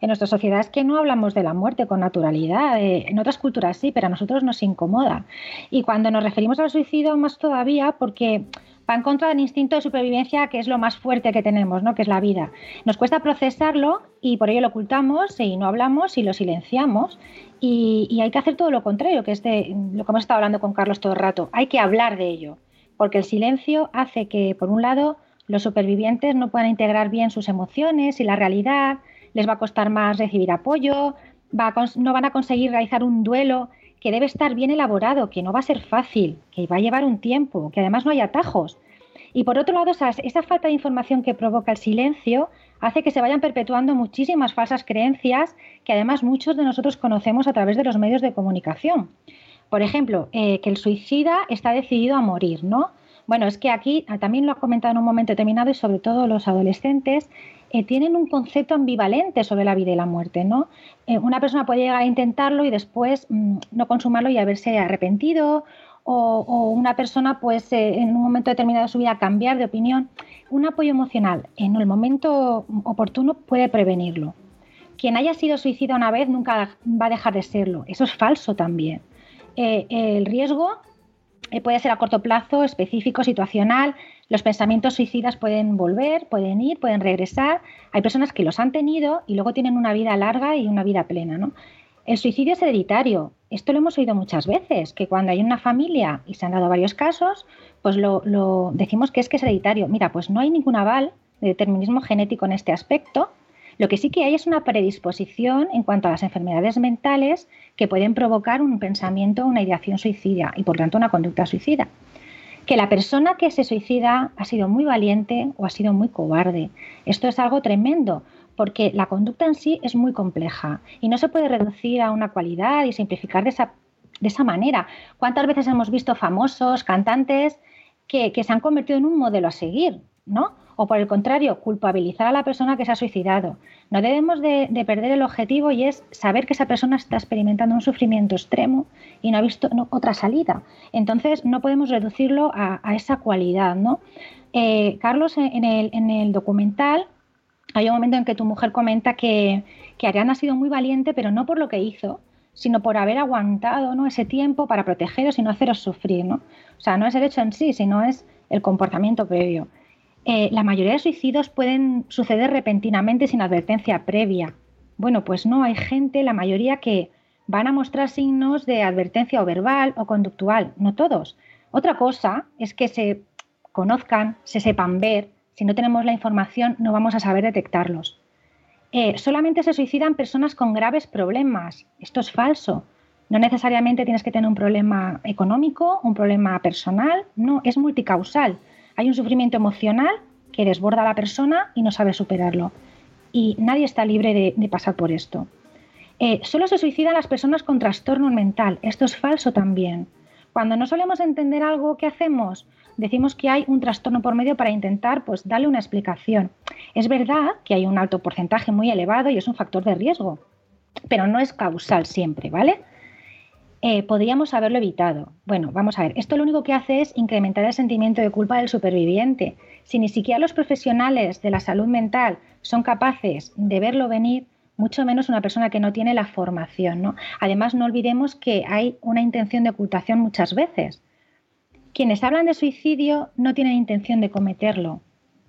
En nuestra sociedad es que no hablamos de la muerte con naturalidad. En otras culturas sí, pero a nosotros nos incomoda. Y cuando nos referimos al suicidio, más todavía, porque va en contra del instinto de supervivencia, que es lo más fuerte que tenemos, ¿no? Que es la vida. Nos cuesta procesarlo y por ello lo ocultamos y no hablamos y lo silenciamos. Y hay que hacer todo lo contrario, que es de lo que hemos estado hablando con Carlos todo el rato. Hay que hablar de ello, porque el silencio hace que, por un lado, los supervivientes no puedan integrar bien sus emociones y la realidad. Les va a costar más recibir apoyo, no van a conseguir realizar un duelo que debe estar bien elaborado, que no va a ser fácil, que va a llevar un tiempo, que además no hay atajos. Y por otro lado, esa falta de información que provoca el silencio hace que se vayan perpetuando muchísimas falsas creencias que además muchos de nosotros conocemos a través de los medios de comunicación. Por ejemplo, que el suicida está decidido a morir, ¿no? Bueno, es que aquí, también lo ha comentado en un momento determinado, y sobre todo los adolescentes, tienen un concepto ambivalente sobre la vida y la muerte, ¿no? Una persona puede llegar a intentarlo y después no consumarlo y haberse arrepentido, o una persona, pues, en un momento determinado de su vida cambiar de opinión. Un apoyo emocional en el momento oportuno puede prevenirlo. Quien haya sido suicida una vez nunca va a dejar de serlo. Eso es falso también. el riesgo puede ser a corto plazo, específico, situacional. Los pensamientos suicidas pueden volver, pueden ir, pueden regresar. Hay personas que los han tenido y luego tienen una vida larga y una vida plena, ¿no? El suicidio es hereditario. Esto lo hemos oído muchas veces, que cuando hay una familia, y se han dado varios casos, pues lo decimos que es hereditario. Mira, pues no hay ningún aval de determinismo genético en este aspecto. Lo que sí que hay es una predisposición en cuanto a las enfermedades mentales que pueden provocar un pensamiento, una ideación suicida y, por tanto, una conducta suicida. Que la persona que se suicida ha sido muy valiente o ha sido muy cobarde. Esto es algo tremendo, porque la conducta en sí es muy compleja y no se puede reducir a una cualidad y simplificar de esa manera. ¿Cuántas veces hemos visto famosos, cantantes, que se han convertido en un modelo a seguir, ¿no? O, por el contrario, culpabilizar a la persona que se ha suicidado. No debemos de perder el objetivo, y es saber que esa persona está experimentando un sufrimiento extremo y no ha visto otra salida. Entonces, no podemos reducirlo a esa cualidad, ¿no? Carlos, en el documental hay un momento en que tu mujer comenta que Ariana ha sido muy valiente, pero no por lo que hizo, sino por haber aguantado, ¿no?, ese tiempo para protegeros y no haceros sufrir, ¿no? O sea, no es el hecho en sí, sino es el comportamiento previo. La mayoría de suicidios pueden suceder repentinamente, sin advertencia previa. Bueno, pues no, hay gente, la mayoría, que van a mostrar signos de advertencia o verbal o conductual, no todos. Otra cosa es que se conozcan, se sepan ver. Si no tenemos la información, no vamos a saber detectarlos. Solamente se suicidan personas con graves problemas. Esto es falso. No necesariamente tienes que tener un problema económico, un problema personal, no, es multicausal. Hay un sufrimiento emocional que desborda a la persona y no sabe superarlo. Y nadie está libre de pasar por esto. Solo se suicidan las personas con trastorno mental. Esto es falso también. Cuando no solemos entender algo, ¿qué hacemos? Decimos que hay un trastorno por medio para intentar, pues, darle una explicación. Es verdad que hay un alto porcentaje muy elevado y es un factor de riesgo, pero no es causal siempre, ¿vale? Podríamos haberlo evitado. Bueno, vamos a ver, esto lo único que hace es incrementar el sentimiento de culpa del superviviente. Si ni siquiera los profesionales de la salud mental son capaces de verlo venir, mucho menos una persona que no tiene la formación, ¿no? Además, no olvidemos que hay una intención de ocultación muchas veces. Quienes hablan de suicidio no tienen intención de cometerlo.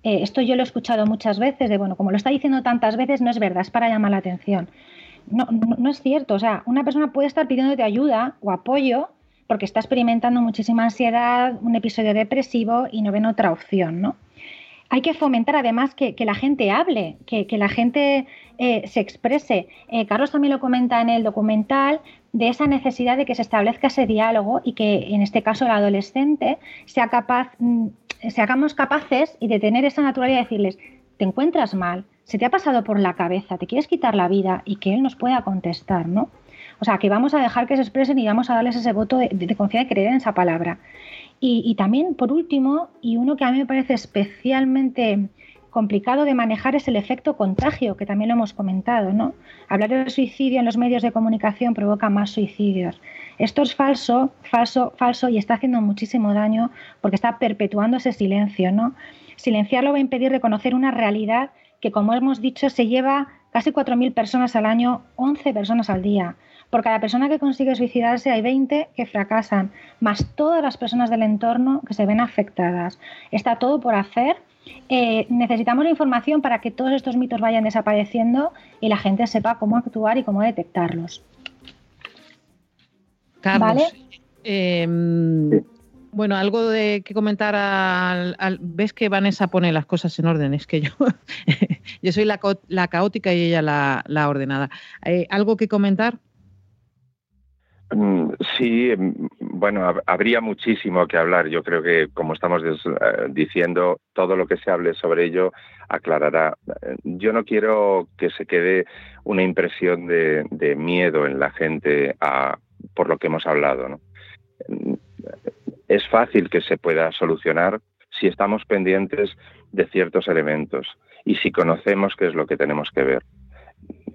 Esto yo lo he escuchado muchas veces, de bueno, como lo está diciendo tantas veces, no es verdad, es para llamar la atención. No es cierto, o sea, una persona puede estar pidiéndote ayuda o apoyo porque está experimentando muchísima ansiedad, un episodio depresivo y no ven otra opción, ¿no? Hay que fomentar además que la gente hable, que la gente se exprese. Carlos también lo comenta en el documental, de esa necesidad de que se establezca ese diálogo y que en este caso el adolescente seamos capaces y de tener esa naturalidad de decirles: te encuentras mal, se te ha pasado por la cabeza, te quieres quitar la vida, y que él nos pueda contestar, ¿no? O sea, que vamos a dejar que se expresen y vamos a darles ese voto de confianza y creer en esa palabra. Y también, por último, y uno que a mí me parece especialmente complicado de manejar, es el efecto contagio, que también lo hemos comentado, ¿no? Hablar del suicidio en los medios de comunicación provoca más suicidios. Esto es falso, falso, falso, y está haciendo muchísimo daño porque está perpetuando ese silencio, ¿no? Silenciarlo va a impedir reconocer una realidad que, como hemos dicho, se lleva casi 4.000 personas al año, 11 personas al día. Por cada persona que consigue suicidarse hay 20 que fracasan, más todas las personas del entorno que se ven afectadas. Está todo por hacer. Necesitamos la información para que todos estos mitos vayan desapareciendo y la gente sepa cómo actuar y cómo detectarlos. Carlos, ¿vale? Bueno, algo de que comentar. Ves que Vanessa pone las cosas en orden, es que yo soy la caótica y ella la ordenada. ¿Algo que comentar? Sí, bueno, habría muchísimo que hablar. Yo creo que, como estamos diciendo, todo lo que se hable sobre ello aclarará. Yo no quiero que se quede una impresión de miedo en la gente por lo que hemos hablado, ¿no? Es fácil que se pueda solucionar si estamos pendientes de ciertos elementos y si conocemos qué es lo que tenemos que ver.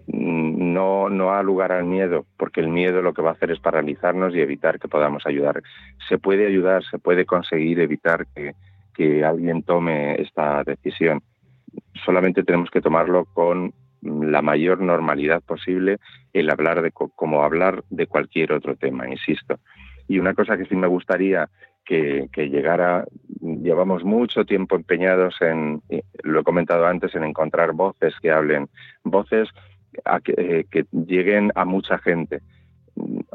No da lugar al miedo, porque el miedo lo que va a hacer es paralizarnos y evitar que podamos ayudar. Se puede ayudar, se puede conseguir evitar que alguien tome esta decisión. Solamente tenemos que tomarlo con la mayor normalidad posible el hablar de como hablar de cualquier otro tema, insisto. Y una cosa que sí me gustaría que llegara, llevamos mucho tiempo empeñados en, lo he comentado antes, en encontrar voces que hablen, voces que lleguen a mucha gente.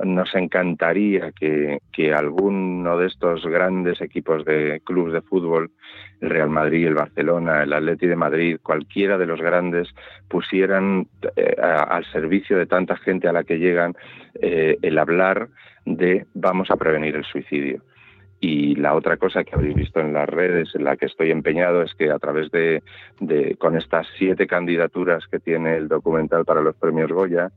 Nos encantaría que alguno de estos grandes equipos de clubes de fútbol, el Real Madrid, el Barcelona, el Atlético de Madrid, cualquiera de los grandes, pusieran al servicio de tanta gente a la que llegan el hablar de vamos a prevenir el suicidio. Y la otra cosa que habréis visto en las redes, en la que estoy empeñado, es que a través de con estas 7 candidaturas que tiene el documental para los premios Goya,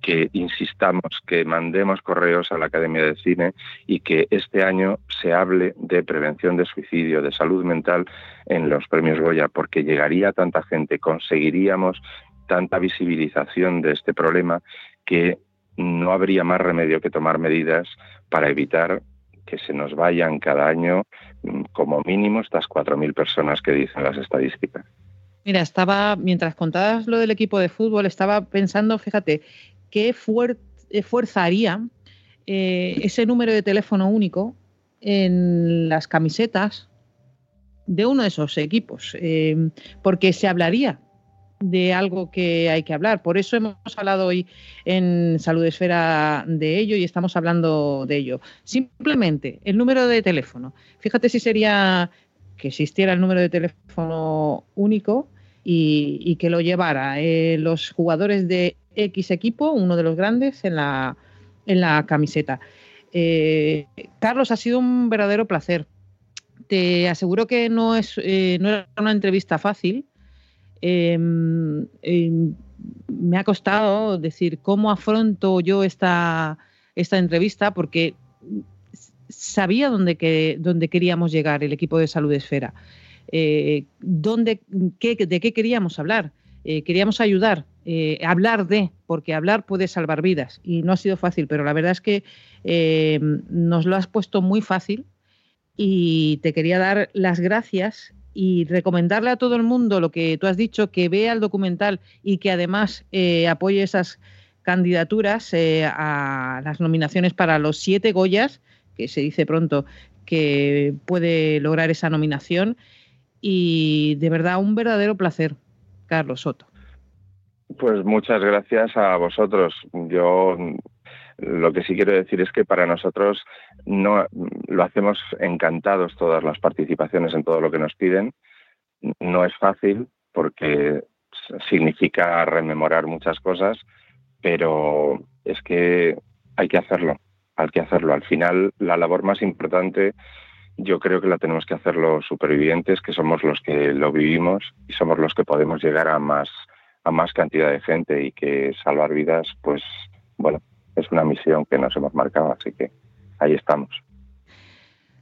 que insistamos, que mandemos correos a la Academia de Cine y que este año se hable de prevención de suicidio, de salud mental en los premios Goya, porque llegaría tanta gente, conseguiríamos tanta visibilización de este problema que no habría más remedio que tomar medidas para evitar que se nos vayan cada año como mínimo estas 4.000 personas que dicen las estadísticas. Mira, estaba, mientras contabas lo del equipo de fútbol, estaba pensando, fíjate, qué fuerza haría ese número de teléfono único en las camisetas de uno de esos equipos, porque se hablaría de algo que hay que hablar. Por eso hemos hablado hoy en Saludesfera de ello y estamos hablando de ello. Simplemente el número de teléfono. Fíjate si sería que existiera el número de teléfono único y que lo llevara los jugadores de X equipo, uno de los grandes, en la camiseta. Carlos, ha sido un verdadero placer. Te aseguro que no era una entrevista fácil. Me ha costado decir cómo afronto yo esta entrevista, porque sabía dónde queríamos llegar el equipo de Saludesfera, de qué queríamos hablar. Queríamos ayudar, porque hablar puede salvar vidas, y no ha sido fácil, pero la verdad es que nos lo has puesto muy fácil y te quería dar las gracias y recomendarle a todo el mundo lo que tú has dicho, que vea el documental y que además apoye esas candidaturas a las nominaciones para los 7 Goyas, que se dice pronto que puede lograr esa nominación. Y de verdad, un verdadero placer, Carlos Soto. Pues muchas gracias a vosotros. Yo lo que sí quiero decir es que para nosotros no lo hacemos encantados todas las participaciones en todo lo que nos piden. No es fácil porque significa rememorar muchas cosas, pero es que hay que hacerlo, hay que hacerlo. Al final, la labor más importante yo creo que la tenemos que hacer los supervivientes, que somos los que lo vivimos y somos los que podemos llegar a más cantidad de gente, y que salvar vidas, pues bueno, es una misión que nos hemos marcado, así que ahí estamos.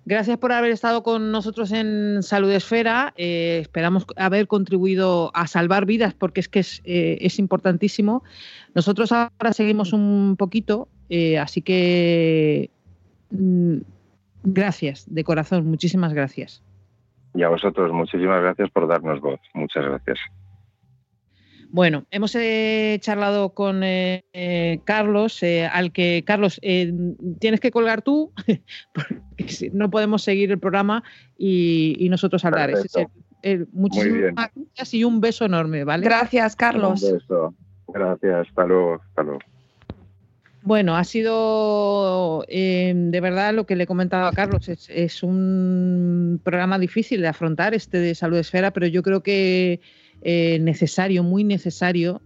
Gracias por haber estado con nosotros en Saludesfera. Esperamos haber contribuido a salvar vidas, porque es que es importantísimo. Nosotros ahora seguimos un poquito, así que gracias, de corazón, muchísimas gracias. Y a vosotros, muchísimas gracias por darnos voz. Muchas gracias. Bueno, hemos charlado con Carlos, al que, Carlos, tienes que colgar tú, porque no podemos seguir el programa y nosotros hablar. Muchísimas gracias y un beso enorme, ¿vale? Gracias, Carlos. Un beso. Gracias, hasta luego. Hasta luego. Bueno, ha sido, de verdad, lo que le he comentado a Carlos, es un programa difícil de afrontar, este de Saludesfera, pero yo creo que necesario, muy necesario,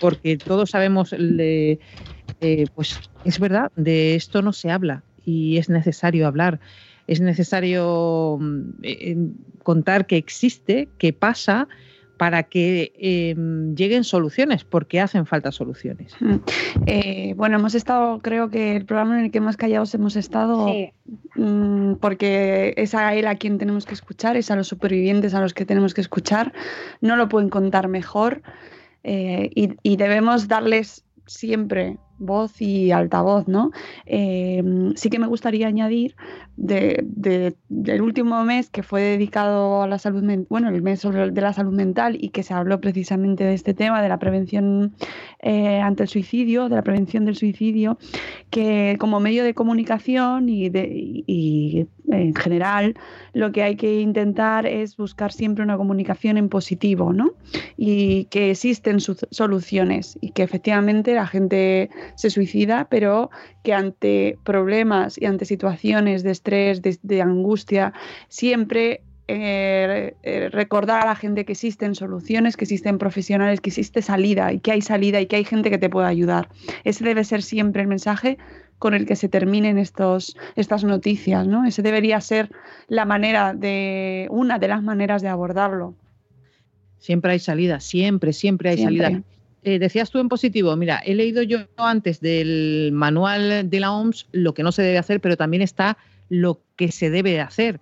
porque todos sabemos, pues es verdad, de esto no se habla y es necesario hablar, es necesario contar que existe, que pasa, para que lleguen soluciones, porque hacen falta soluciones. Bueno, hemos estado, creo que el programa en el que más callados hemos estado, sí. Porque es a él a quien tenemos que escuchar, es a los supervivientes a los que tenemos que escuchar, no lo pueden contar mejor, y debemos darles siempre voz y altavoz, ¿no? Sí que me gustaría añadir del último mes que fue dedicado a la salud mental, bueno, el mes de la salud mental, y que se habló precisamente de este tema, de la prevención ante el suicidio, de la prevención del suicidio, que como medio de comunicación y en general lo que hay que intentar es buscar siempre una comunicación en positivo, ¿no? Y que existen soluciones y que efectivamente la gente se suicida, pero que ante problemas y ante situaciones de estrés, de angustia, siempre recordar a la gente que existen soluciones, que existen profesionales, que existe salida y que hay gente que te puede ayudar. Ese debe ser siempre el mensaje con el que se terminen estas noticias, ¿no? Ese debería ser una de las maneras de abordarlo. Siempre hay salida, siempre hay salida. Decías tú en positivo, mira, he leído yo antes del manual de la OMS lo que no se debe hacer, pero también está lo que se debe hacer.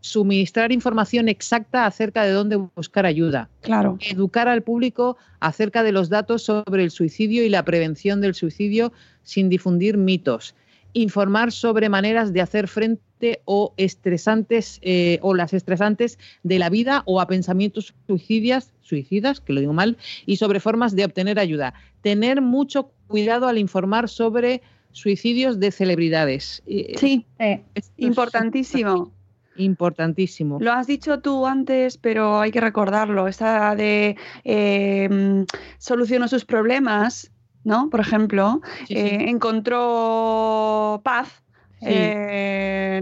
Suministrar información exacta acerca de dónde buscar ayuda. Claro. Educar al público acerca de los datos sobre el suicidio y la prevención del suicidio sin difundir mitos. Informar sobre maneras de hacer frente o las estresantes de la vida o a pensamientos suicidas, que lo digo mal, y sobre formas de obtener ayuda. Tener mucho cuidado al informar sobre suicidios de celebridades. Sí, importantísimo. Importantísimo. Lo has dicho tú antes, pero hay que recordarlo. Esa de solucionó sus problemas, ¿no? Por ejemplo, sí. Encontró paz, sí.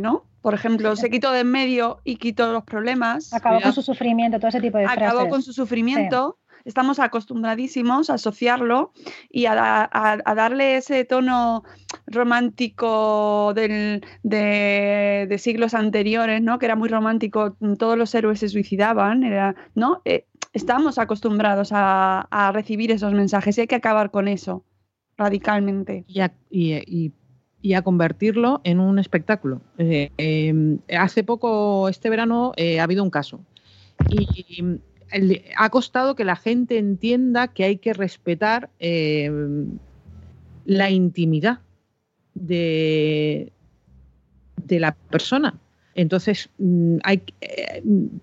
¿No? Por ejemplo, se quitó de en medio y quitó los problemas. Acabó con su sufrimiento, todo ese tipo de frases. Acabó con su sufrimiento. Sí. Estamos acostumbradísimos a asociarlo y a darle ese tono romántico de siglos anteriores, ¿no? Que era muy romántico, todos los héroes se suicidaban, ¿no? Estamos acostumbrados a recibir esos mensajes y hay que acabar con eso radicalmente. Y a convertirlo en un espectáculo. Hace poco, este verano, ha habido un caso. Y ha costado que la gente entienda que hay que respetar la intimidad de la persona. Entonces,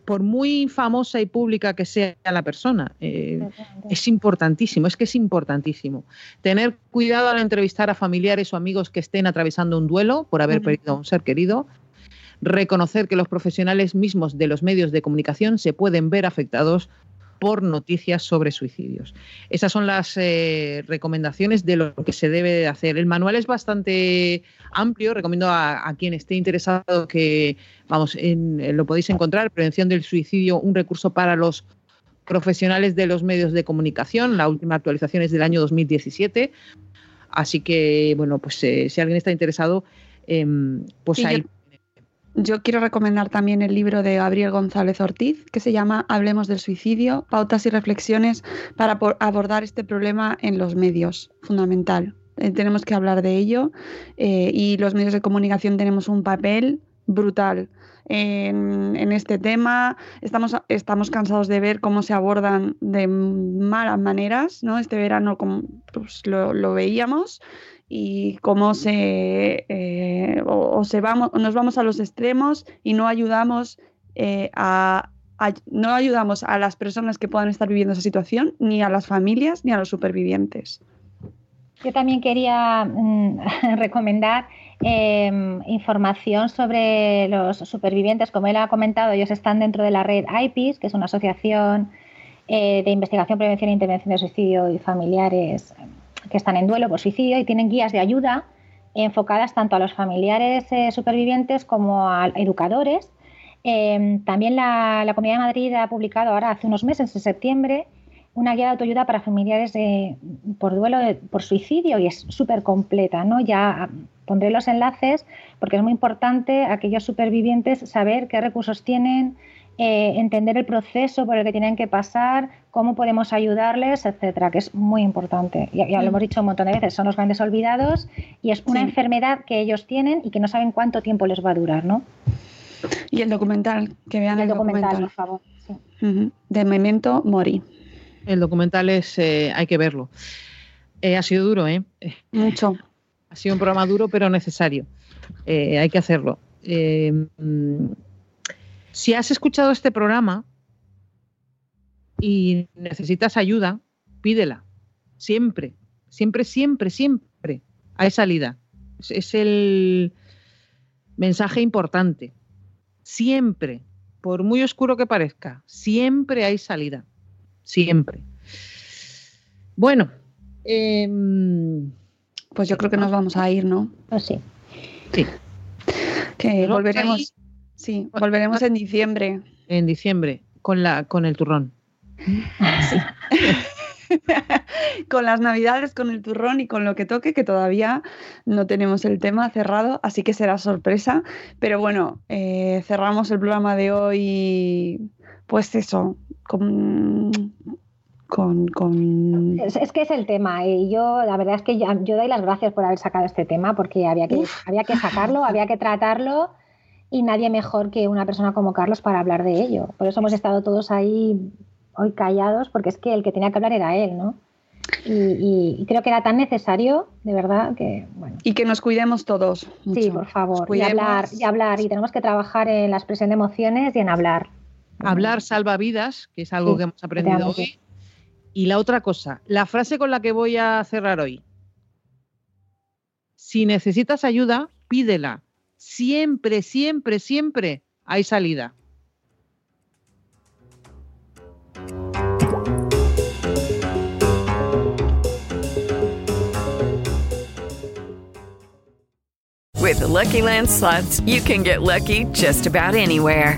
por muy famosa y pública que sea la persona, es importantísimo, Tener cuidado al entrevistar a familiares o amigos que estén atravesando un duelo por haber perdido a un ser querido. Reconocer que los profesionales mismos de los medios de comunicación se pueden ver afectados por noticias sobre suicidios. Esas son las recomendaciones de lo que se debe hacer. El manual es bastante amplio, recomiendo a quien esté interesado que lo podéis encontrar. Prevención del suicidio, un recurso para los profesionales de los medios de comunicación. La última actualización es del año 2017. Así que, bueno, pues si alguien está interesado, pues ahí. Yo quiero recomendar también el libro de Gabriel González Ortiz, que se llama Hablemos del suicidio, pautas y reflexiones para abordar este problema en los medios, fundamental. Tenemos que hablar de ello y los medios de comunicación tenemos un papel brutal en este tema. Estamos cansados de ver cómo se abordan de malas maneras, ¿no? Este verano pues, lo veíamos. Y cómo nos vamos a los extremos y no ayudamos, no ayudamos a las personas que puedan estar viviendo esa situación, ni a las familias, ni a los supervivientes. Yo también quería recomendar información sobre los supervivientes. Como él ha comentado, ellos están dentro de la red IPIS, que es una asociación de investigación, prevención e intervención de suicidio y familiares que están en duelo por suicidio, y tienen guías de ayuda enfocadas tanto a los familiares supervivientes como a educadores. También la Comunidad de Madrid ha publicado ahora hace unos meses, en septiembre, una guía de autoayuda para familiares por duelo por suicidio, y es súper completa, ¿no? Ya pondré los enlaces porque es muy importante a aquellos supervivientes saber qué recursos tienen, entender el proceso por el que tienen que pasar, cómo podemos ayudarles, etcétera, que es muy importante. Ya lo hemos dicho un montón de veces, son los grandes olvidados y es una enfermedad que ellos tienen y que no saben cuánto tiempo les va a durar, ¿no? Y el documental, que vean el documental. Por favor. Sí. De Memento Mori. El documental hay que verlo. Ha sido duro, ¿eh? Mucho. Ha sido un programa duro, pero necesario. Hay que hacerlo. Si has escuchado este programa y necesitas ayuda, pídela. Siempre. Siempre, siempre, siempre hay salida. Es el mensaje importante. Siempre, por muy oscuro que parezca, siempre hay salida. Siempre. Bueno. Pues yo creo que nos vamos a ir, ¿no? Pues sí. Sí. Que volveremos. Sí, volveremos en diciembre. En diciembre, con el turrón. Sí. Con las navidades, con el turrón y con lo que toque, que todavía no tenemos el tema cerrado, así que será sorpresa. Pero bueno, cerramos el programa de hoy, pues eso, Es que es el tema, y yo la verdad es que yo doy las gracias por haber sacado este tema, porque había que sacarlo, había que tratarlo, y nadie mejor que una persona como Carlos para hablar de ello. Por eso hemos estado todos ahí hoy callados, porque es que el que tenía que hablar era él, ¿no? Y creo que era tan necesario, de verdad, que bueno. Y que nos cuidemos todos. Mucho. Sí, por favor. Y hablar. Y tenemos que trabajar en la expresión de emociones y en hablar. Hablar salva vidas, que es algo que hemos aprendido hoy. Y la otra cosa, la frase con la que voy a cerrar hoy. Si necesitas ayuda, pídela. Siempre, siempre, siempre hay salida. With the Lucky Land Slots, you can get lucky just about anywhere.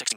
Texting